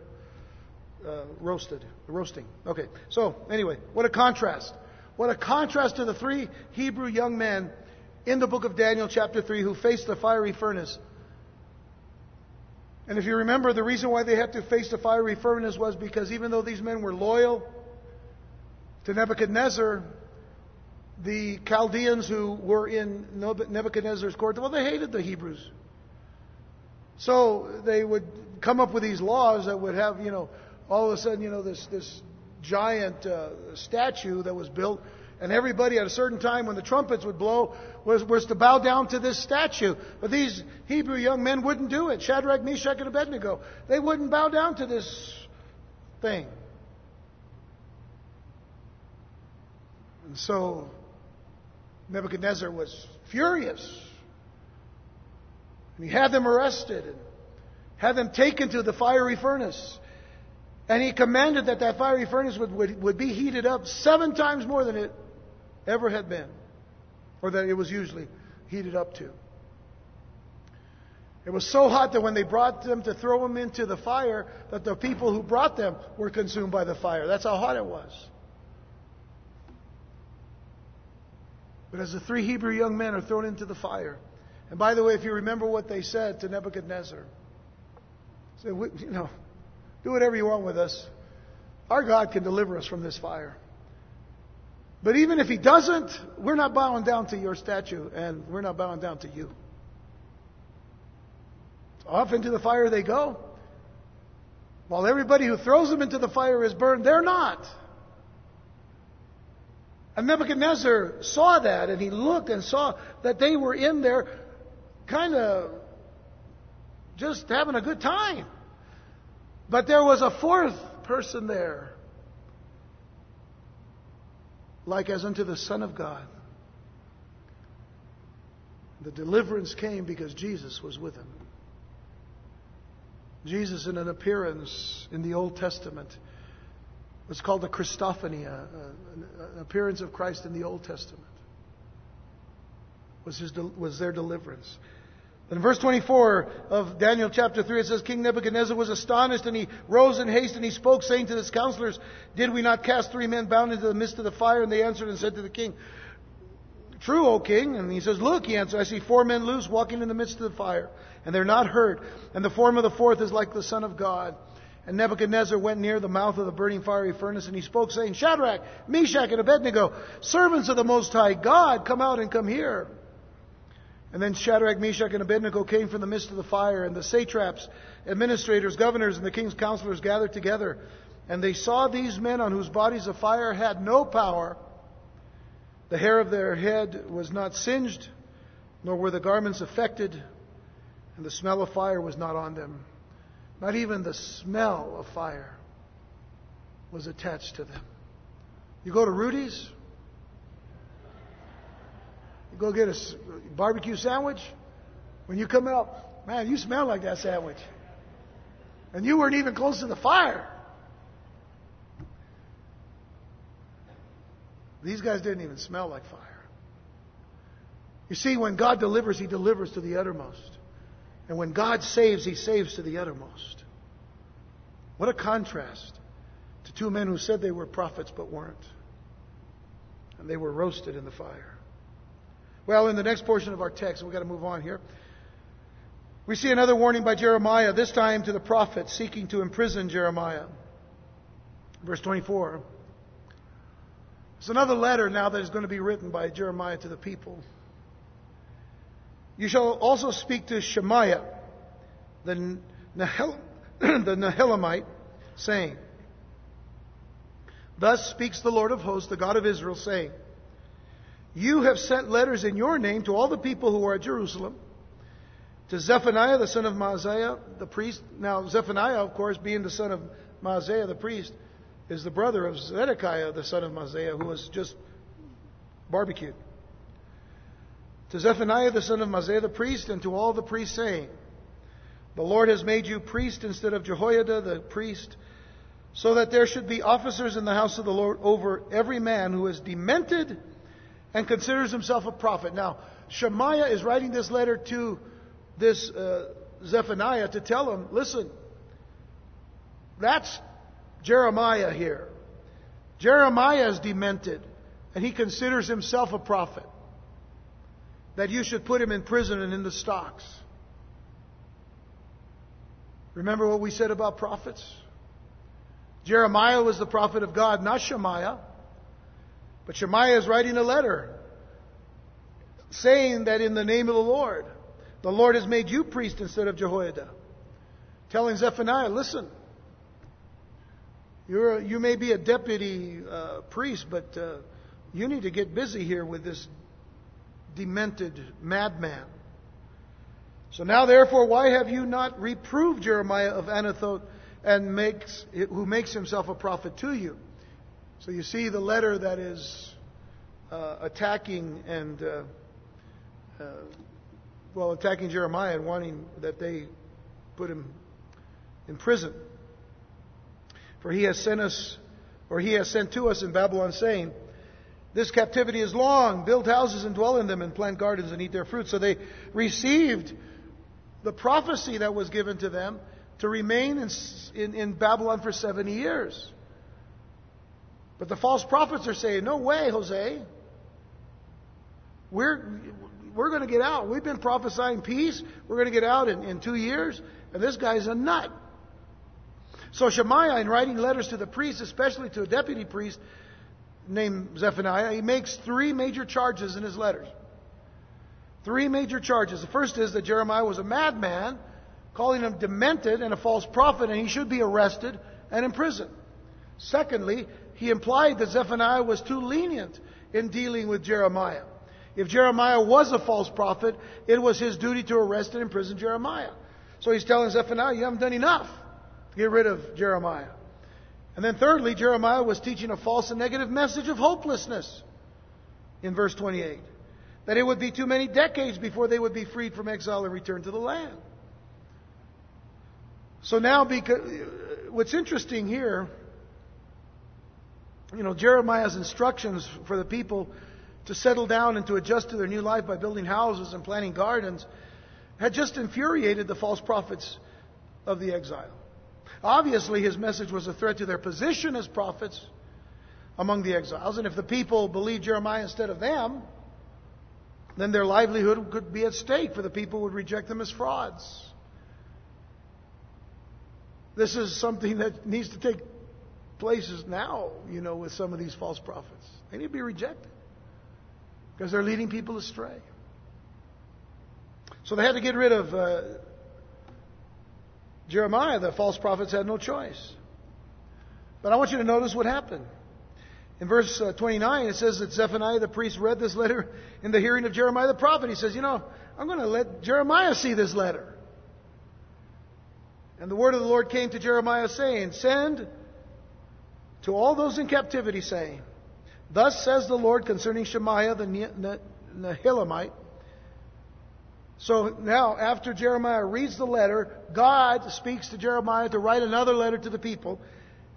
roasting. Okay, so anyway, what a contrast. What a contrast to the three Hebrew young men in the book of Daniel chapter 3 who faced the fiery furnace. And if you remember, the reason why they had to face the fiery furnace was because even though these men were loyal to Nebuchadnezzar, the Chaldeans who were in Nebuchadnezzar's court, well, they hated the Hebrews. So they would come up with these laws that would have, you know, all of a sudden, you know, this giant statue that was built, and everybody at a certain time when the trumpets would blow was to bow down to this statue. But these Hebrew young men wouldn't do it. Shadrach, Meshach, and Abednego. They wouldn't bow down to this thing. And so Nebuchadnezzar was furious. And he had them arrested and had them taken to the fiery furnace. And he commanded that that fiery furnace would be heated up 7 times more than it ever had been, or that it was usually heated up to. It was so hot that when they brought them to throw them into the fire, that the people who brought them were consumed by the fire. That's how hot it was. But as the 3 Hebrew young men are thrown into the fire, and by the way, if you remember what they said to Nebuchadnezzar, said, you know, do whatever you want with us. Our God can deliver us from this fire. But even if He doesn't, we're not bowing down to your statue, and we're not bowing down to you. Off into the fire they go. While everybody who throws them into the fire is burned, they're not. And Nebuchadnezzar saw that, and he looked and saw that they were in there kind of just having a good time. But there was a 4th person there, like as unto the Son of God. The deliverance came because Jesus was with him. Jesus, in an appearance in the Old Testament, was called the Christophany, an appearance of Christ in the Old Testament, was their deliverance. In verse 24 of Daniel chapter 3, it says, King Nebuchadnezzar was astonished, and he rose in haste, and he spoke, saying to his counselors, Did we not cast 3 men bound into the midst of the fire? And they answered and said to the king, True, O king. And he says, Look, he answered, I see 4 men loose walking in the midst of the fire, and they're not hurt. And the form of the 4th is like the Son of God. And Nebuchadnezzar went near the mouth of the burning fiery furnace, and he spoke, saying, Shadrach, Meshach, and Abednego, servants of the Most High God, come out and come here. And then Shadrach, Meshach, and Abednego came from the midst of the fire, and the satraps, administrators, governors, and the king's counselors gathered together. And they saw these men on whose bodies the fire had no power. The hair of their head was not singed, nor were the garments affected, and the smell of fire was not on them. Not even the smell of fire was attached to them. You go to Rudy's? Go get a barbecue sandwich. When you come out, man, you smell like that sandwich. And you weren't even close to the fire. These guys didn't even smell like fire. You see, when God delivers, He delivers to the uttermost. And when God saves, He saves to the uttermost. What a contrast to 2 men who said they were prophets but weren't. and they were roasted in the fire. Well, in the next portion of our text, we've got to move on here, we see another warning by Jeremiah, this time to the prophets seeking to imprison Jeremiah. Verse 24. It's another letter now that is going to be written by Jeremiah to the people. You shall also speak to Shemaiah, the Nehelamite, saying, Thus speaks the Lord of hosts, the God of Israel, saying, You have sent letters in your name to all the people who are at Jerusalem, to Zephaniah, the son of Maaziah, the priest. Now, Zephaniah, of course, being the son of Maaziah, the priest, is the brother of Zedekiah, the son of Maaziah, who was just barbecued. To Zephaniah, the son of Maaziah, the priest, and to all the priests, saying, The Lord has made you priest instead of Jehoiada, the priest, so that there should be officers in the house of the Lord over every man who is demented and considers himself a prophet. Now, Shemaiah is writing this letter to this Zephaniah to tell him, listen, that's Jeremiah here. Jeremiah is demented, and he considers himself a prophet. That you should put him in prison and in the stocks. Remember what we said about prophets? Jeremiah was the prophet of God, not Shemaiah. But Shemaiah is writing a letter saying that in the name of the Lord has made you priest instead of Jehoiada. Telling Zephaniah, listen, you may be a deputy priest, but you need to get busy here with this demented madman. So now, therefore, why have you not reproved Jeremiah of Anathoth, and who makes himself a prophet to you? So you see the letter that is attacking and attacking Jeremiah and wanting that they put him in prison. For he has sent to us in Babylon, saying, This captivity is long. Build houses and dwell in them, and plant gardens and eat their fruit. So they received the prophecy that was given to them to remain in Babylon for 70 years. But the false prophets are saying, no way, Jose. We're going to get out. We've been prophesying peace. We're going to get out in 2 years. And this guy's a nut. So Shemaiah, in writing letters to the priests, especially to a deputy priest named Zephaniah, he makes three major charges in his letters. Three major charges. The first is that Jeremiah was a madman, calling him demented and a false prophet, and he should be arrested and imprisoned. Secondly, he implied that Zephaniah was too lenient in dealing with Jeremiah. If Jeremiah was a false prophet, it was his duty to arrest and imprison Jeremiah. So he's telling Zephaniah, you haven't done enough to get rid of Jeremiah. And then thirdly, Jeremiah was teaching a false and negative message of hopelessness in verse 28. That it would be too many decades before they would be freed from exile and returned to the land. So now, what's interesting here, Jeremiah's instructions for the people to settle down and to adjust to their new life by building houses and planting gardens had just infuriated the false prophets of the exile. Obviously, his message was a threat to their position as prophets among the exiles. And if the people believed Jeremiah instead of them, then their livelihood could be at stake, for the people would reject them as frauds. This is something that needs to take place now, with some of these false prophets. They need to be rejected because they're leading people astray. So they had to get rid of Jeremiah. The false prophets had no choice. But I want you to notice what happened. In verse 29, it says that Zephaniah the priest read this letter in the hearing of Jeremiah the prophet. He says, I'm going to let Jeremiah see this letter. And the word of the Lord came to Jeremiah, saying, Send to all those in captivity, saying, Thus says the Lord concerning Shemaiah the Nehelamite. So now, after Jeremiah reads the letter, God speaks to Jeremiah to write another letter to the people.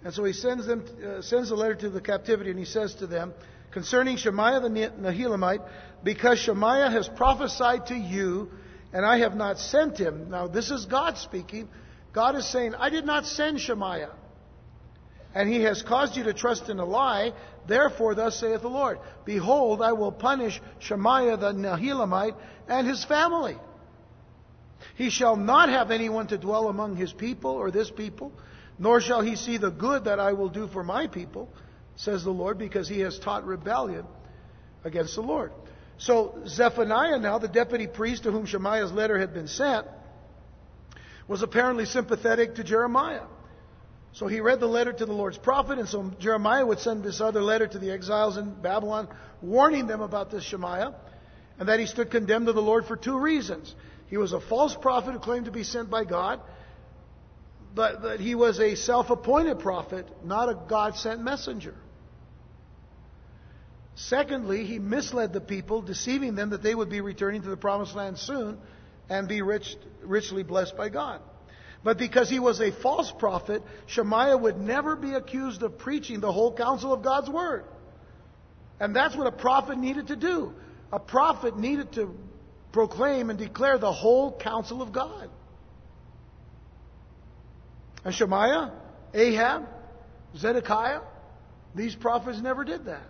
And so he sends the letter to the captivity, and he says to them, Concerning Shemaiah the Nehelamite, because Shemaiah has prophesied to you, and I have not sent him. Now, this is God speaking. God is saying, I did not send Shemaiah. And he has caused you to trust in a lie, Therefore, thus saith the Lord, Behold, I will punish Shemaiah the Nehelamite and his family. He shall not have anyone to dwell among his people or this people, nor shall he see the good that I will do for my people, says the Lord, because he has taught rebellion against the Lord. So Zephaniah now, the deputy priest to whom Shemaiah's letter had been sent, was apparently sympathetic to Jeremiah. So he read the letter to the Lord's prophet, and so Jeremiah would send this other letter to the exiles in Babylon, warning them about this Shemaiah, and that he stood condemned to the Lord for two reasons. He was a false prophet who claimed to be sent by God, but he was a self-appointed prophet, not a God-sent messenger. Secondly, he misled the people, deceiving them that they would be returning to the promised land soon and be richly blessed by God. But because he was a false prophet, Shemaiah would never be accused of preaching the whole counsel of God's word. And that's what a prophet needed to do. A prophet needed to proclaim and declare the whole counsel of God. And Shemaiah, Ahab, Zedekiah, these prophets never did that.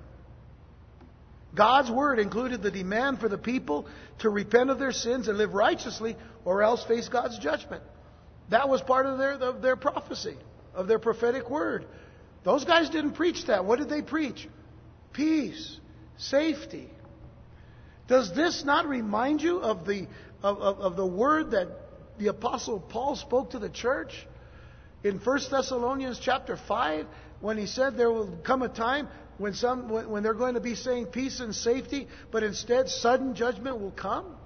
God's word included the demand for the people to repent of their sins and live righteously or else face God's judgment. That was part of their prophecy, of their prophetic word. Those guys didn't preach that. What did they preach? Peace, safety. Does this not remind you of the word that the Apostle Paul spoke to the church in 1 Thessalonians chapter 5, when he said there will come a time when they're going to be saying peace and safety, but instead sudden judgment will come?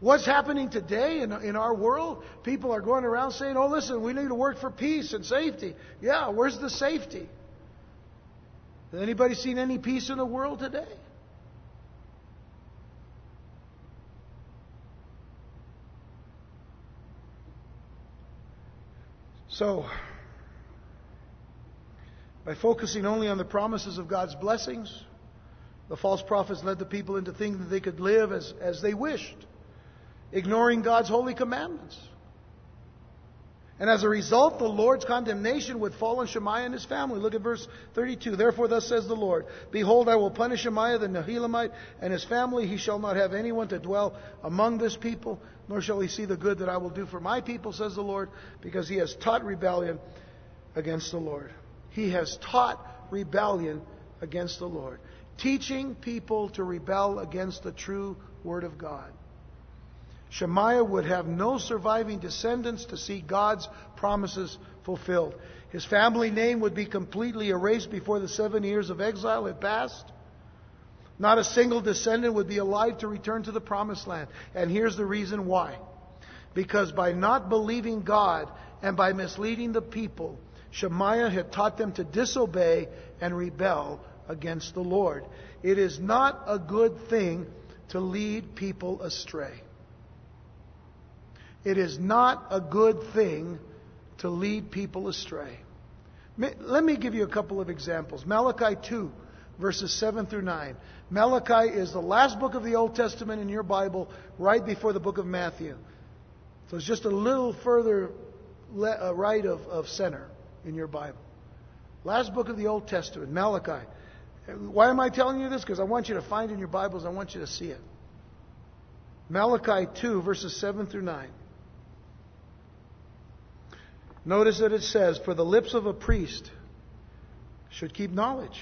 What's happening today in our world? People are going around saying, oh, listen, we need to work for peace and safety. Yeah, where's the safety? Has anybody seen any peace in the world today? So, by focusing only on the promises of God's blessings, the false prophets led the people into thinking that they could live as they wished, ignoring God's holy commandments. And as a result, the Lord's condemnation would fall on Shemaiah and his family. Look at verse 32. Therefore, thus says the Lord, Behold, I will punish Shemaiah the Nehelamite and his family. He shall not have anyone to dwell among this people, nor shall he see the good that I will do for my people, says the Lord, because he has taught rebellion against the Lord. He has taught rebellion against the Lord. Teaching people to rebel against the true Word of God. Shemaiah would have no surviving descendants to see God's promises fulfilled. His family name would be completely erased before the 7 years of exile had passed. Not a single descendant would be alive to return to the promised land. And here's the reason why. Because by not believing God and by misleading the people, Shemaiah had taught them to disobey and rebel against the Lord. It is not a good thing to lead people astray. It is not a good thing to lead people astray. Let me give you a couple of examples. Malachi 2, verses 7 through 9. Malachi is the last book of the Old Testament in your Bible, right before the book of Matthew. So it's just a little further right of center in your Bible. Last book of the Old Testament, Malachi. Why am I telling you this? Because I want you to find in your Bibles, I want you to see it. Malachi 2, verses 7 through 9. Notice that it says, For the lips of a priest should keep knowledge,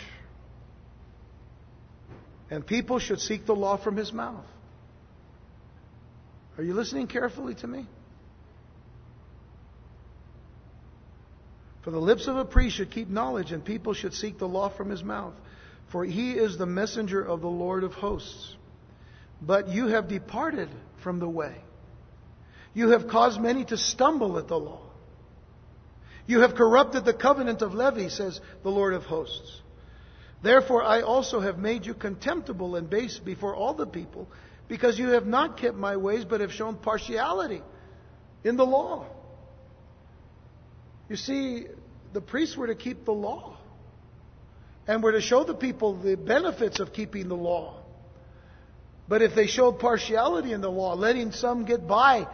and people should seek the law from his mouth. Are you listening carefully to me? For the lips of a priest should keep knowledge, and people should seek the law from his mouth. For he is the messenger of the Lord of hosts. But you have departed from the way. You have caused many to stumble at the law. You have corrupted the covenant of Levi, says the Lord of hosts. Therefore, I also have made you contemptible and base before all the people, because you have not kept my ways, but have shown partiality in the law. You see, the priests were to keep the law, and were to show the people the benefits of keeping the law. But if they showed partiality in the law, letting some get by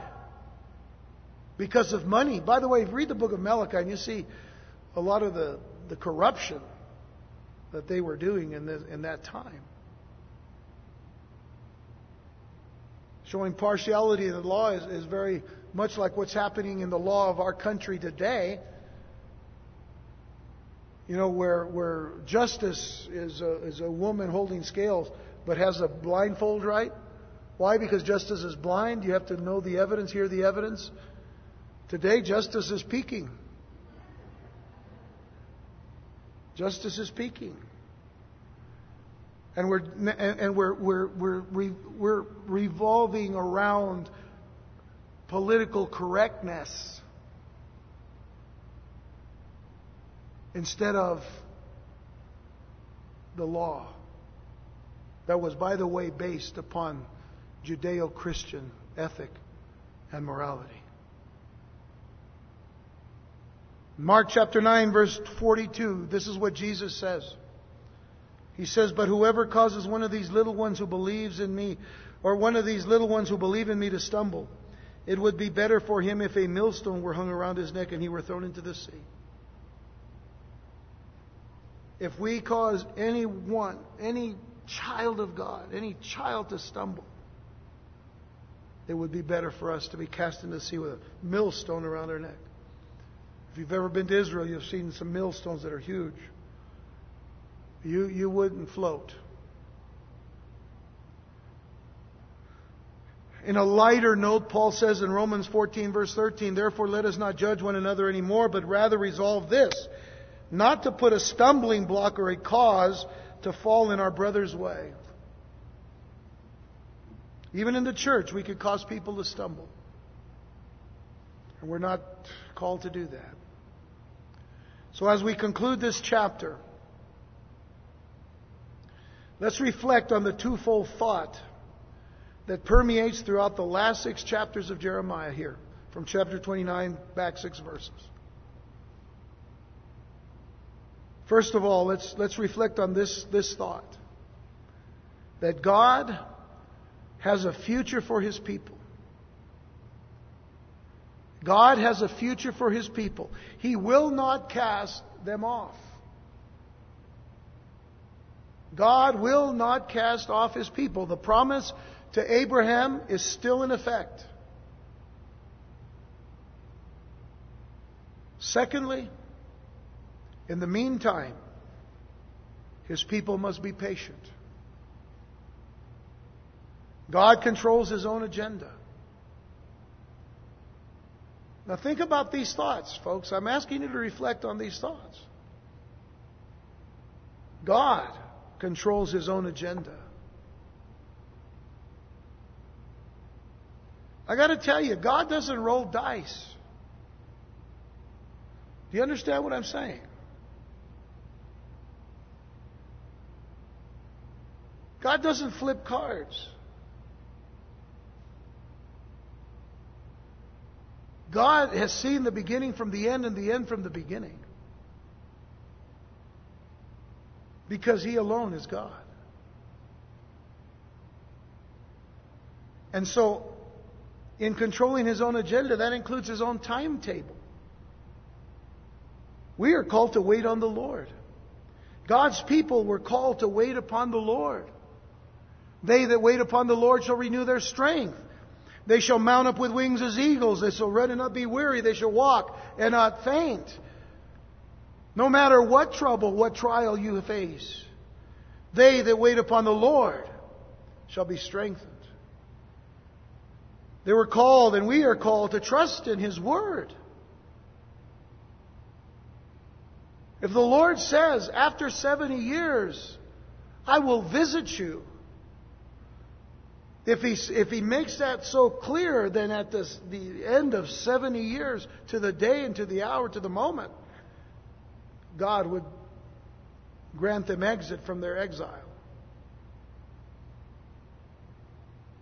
because of money. By the way, if you read the book of Malachi and you see a lot of the, the corruption that they were doing in that time. Showing partiality in the law is very much like what's happening in the law of our country today. You know, where justice is a woman holding scales but has a blindfold, right? Why? Because justice is blind. You have to know the evidence, hear the evidence. Today, justice is peaking. Justice is peaking. And we're revolving around political correctness instead of the law that was, by the way, based upon Judeo-Christian ethic and morality. Mark chapter 9, verse 42, this is what Jesus says. He says, "But whoever causes one of these little ones who believes in me, or one of these little ones who believe in me to stumble, it would be better for him if a millstone were hung around his neck and he were thrown into the sea." If we cause anyone, any child of God, any child to stumble, it would be better for us to be cast into the sea with a millstone around our neck. If you've ever been to Israel, you've seen some millstones that are huge. You wouldn't float. In a lighter note, Paul says in Romans 14, verse 13, "Therefore let us not judge one another anymore, but rather resolve this, not to put a stumbling block or a cause to fall in our brother's way." Even in the church, we could cause people to stumble. And we're not called to do that. So as we conclude this chapter, let's reflect on the twofold thought that permeates throughout the last 6 chapters of Jeremiah here, from chapter 29 back 6 verses. First of all, let's reflect on this thought, that God has a future for His people. God has a future for His people. He will not cast them off. God will not cast off His people. The promise to Abraham is still in effect. Secondly, in the meantime, His people must be patient. God controls His own agenda. Now think about these thoughts, folks. I'm asking you to reflect on these thoughts. God controls His own agenda. I got to tell you, God doesn't roll dice. Do you understand what I'm saying? God doesn't flip cards. God has seen the beginning from the end and the end from the beginning. Because He alone is God. And so, in controlling His own agenda, that includes His own timetable. We are called to wait on the Lord. God's people were called to wait upon the Lord. They that wait upon the Lord shall renew their strength. They shall mount up with wings as eagles. They shall run and not be weary. They shall walk and not faint. No matter what trouble, what trial you face, they that wait upon the Lord shall be strengthened. They were called, and we are called, to trust in His Word. If the Lord says, after 70 years, I will visit you, If he makes that so clear, then at the end of 70 years, to the day and to the hour, to the moment, God would grant them exit from their exile.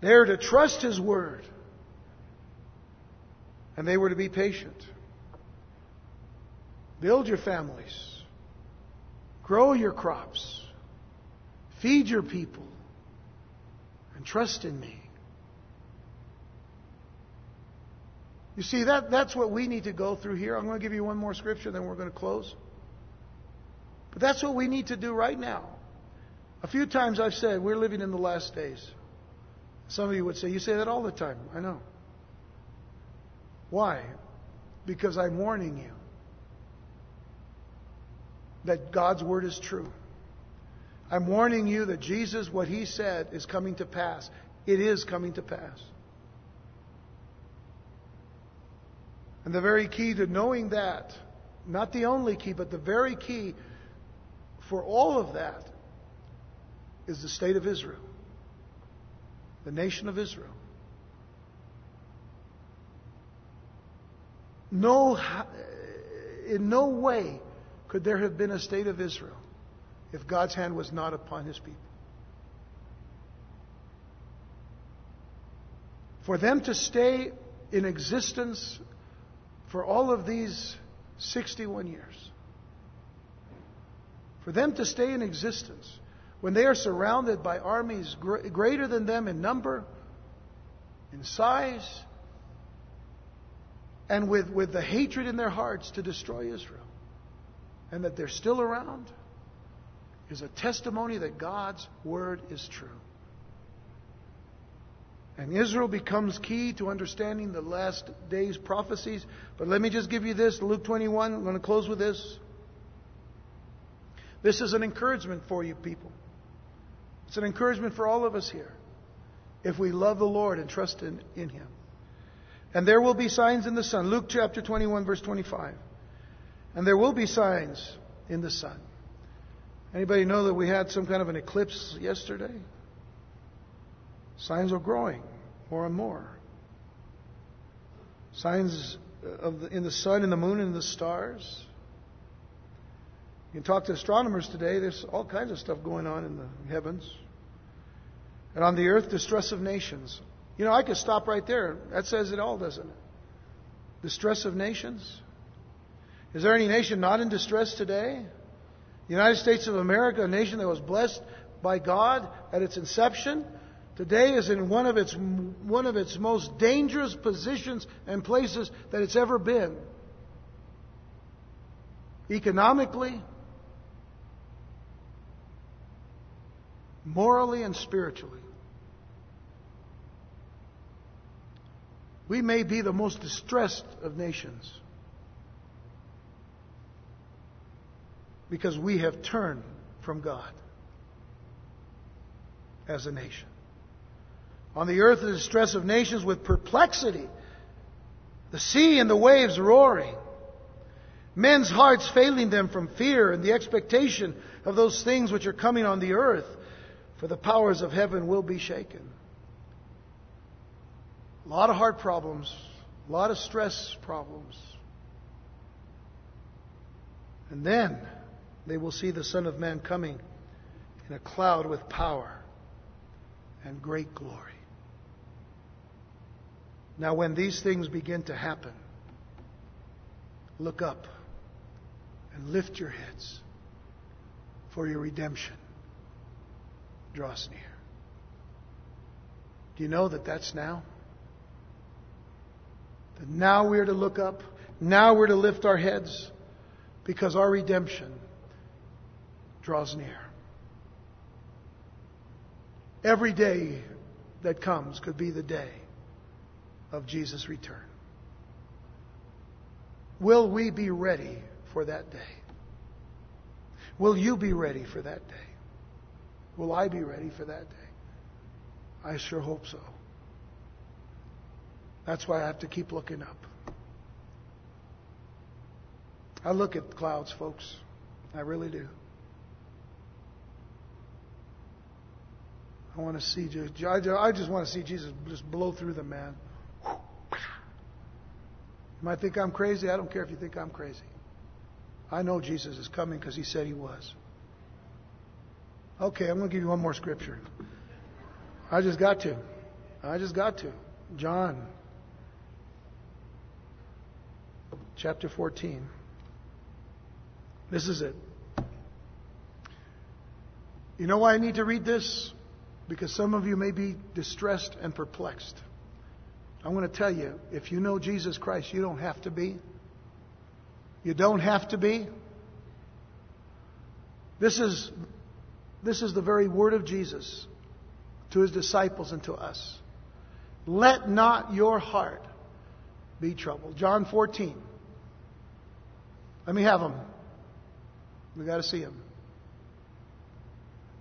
They are to trust His Word, and they were to be patient. Build your families. Grow your crops. Feed your people. And trust in me. You see, that's what we need to go through here. I'm going to give you one more scripture, then we're going to close. But that's what we need to do right now. A few times I've said, we're living in the last days. Some of you would say, you say that all the time. I know. Why? Because I'm warning you that God's word is true. I'm warning you that Jesus, what he said, is coming to pass. It is coming to pass. And the very key to knowing that, not the only key, but the very key for all of that is the state of Israel, the nation of Israel. In no way could there have been a state of Israel if God's hand was not upon his people. For them to stay in existence for all of these 61 years, for them to stay in existence when they are surrounded by armies greater than them in number, in size, and with the hatred in their hearts to destroy Israel, and that they're still around, is a testimony that God's word is true. And Israel becomes key to understanding the last days prophecies. But let me just give you this, Luke 21. I'm going to close with this. This is an encouragement for you people. It's an encouragement for all of us here, if we love the Lord and trust in Him. And there will be signs in the sun. Luke chapter 21, verse 25. And there will be signs in the sun. Anybody know that we had some kind of an eclipse yesterday? Signs are growing more and more. Signs in the sun, in the moon, in the stars. You can talk to astronomers today. There's all kinds of stuff going on in the heavens. And on the earth, distress of nations. You know, I could stop right there. That says it all, doesn't it? Distress of nations. Is there any nation not in distress today? The United States of America, a nation that was blessed by God at its inception, today is in one of its most dangerous positions and places that it's ever been. Economically, morally, and spiritually. We may be the most distressed of nations because we have turned from God as a nation. On the earth, the distress of nations with perplexity, the sea and the waves roaring, men's hearts failing them from fear and the expectation of those things which are coming on the earth, for the powers of heaven will be shaken. A lot of heart problems, a lot of stress problems. And then they will see the Son of Man coming in a cloud with power and great glory. Now, when these things begin to happen, look up and lift your heads, for your redemption draws near. Do you know that that's now? That now we're to look up, now we're to lift our heads, because our redemption draws near. Every day that comes could be the day of Jesus' return. Will we be ready for that day? Will you be ready for that day? Will I be ready for that day? I sure hope so. That's why I have to keep looking up. I look at clouds, folks. I really do. I want to see Jesus. I just want to see Jesus just blow through the man. You might think I'm crazy. I don't care if you think I'm crazy. I know Jesus is coming because He said He was. Okay, I'm going to give you one more scripture. I just got to. John chapter 14. This is it. You know why I need to read this? Because some of you may be distressed and perplexed. I'm going to tell you, if you know Jesus Christ, you don't have to be. You don't have to be. This is the very word of Jesus to his disciples and to us. Let not your heart be troubled. John 14. Let me have him. We've got to see him.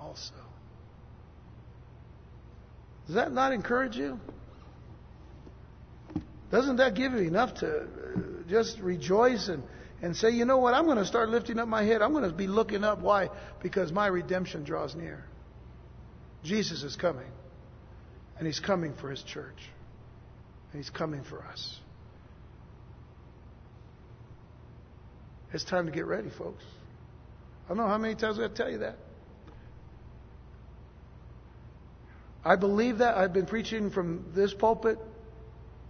also. Does that not encourage you? Doesn't that give you enough to just rejoice and say, you know what, I'm going to start lifting up my head. I'm going to be looking up. Why? Because my redemption draws near. Jesus is coming. And he's coming for his church. And he's coming for us. It's time to get ready, folks. I don't know how many times I have to tell you that. I believe that. I've been preaching from this pulpit,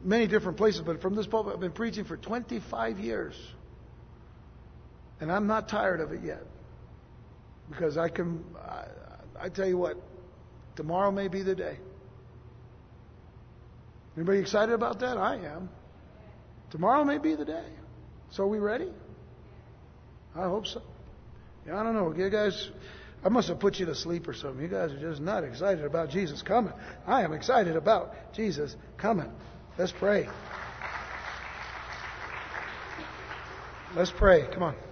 many different places, but from this pulpit I've been preaching for 25 years. And I'm not tired of it yet. Because I tell you what, tomorrow may be the day. Anybody excited about that? I am. Tomorrow may be the day. So are we ready? I hope so. Yeah, I don't know. You guys, I must have put you to sleep or something. You guys are just not excited about Jesus coming. I am excited about Jesus coming. Let's pray. Let's pray. Come on.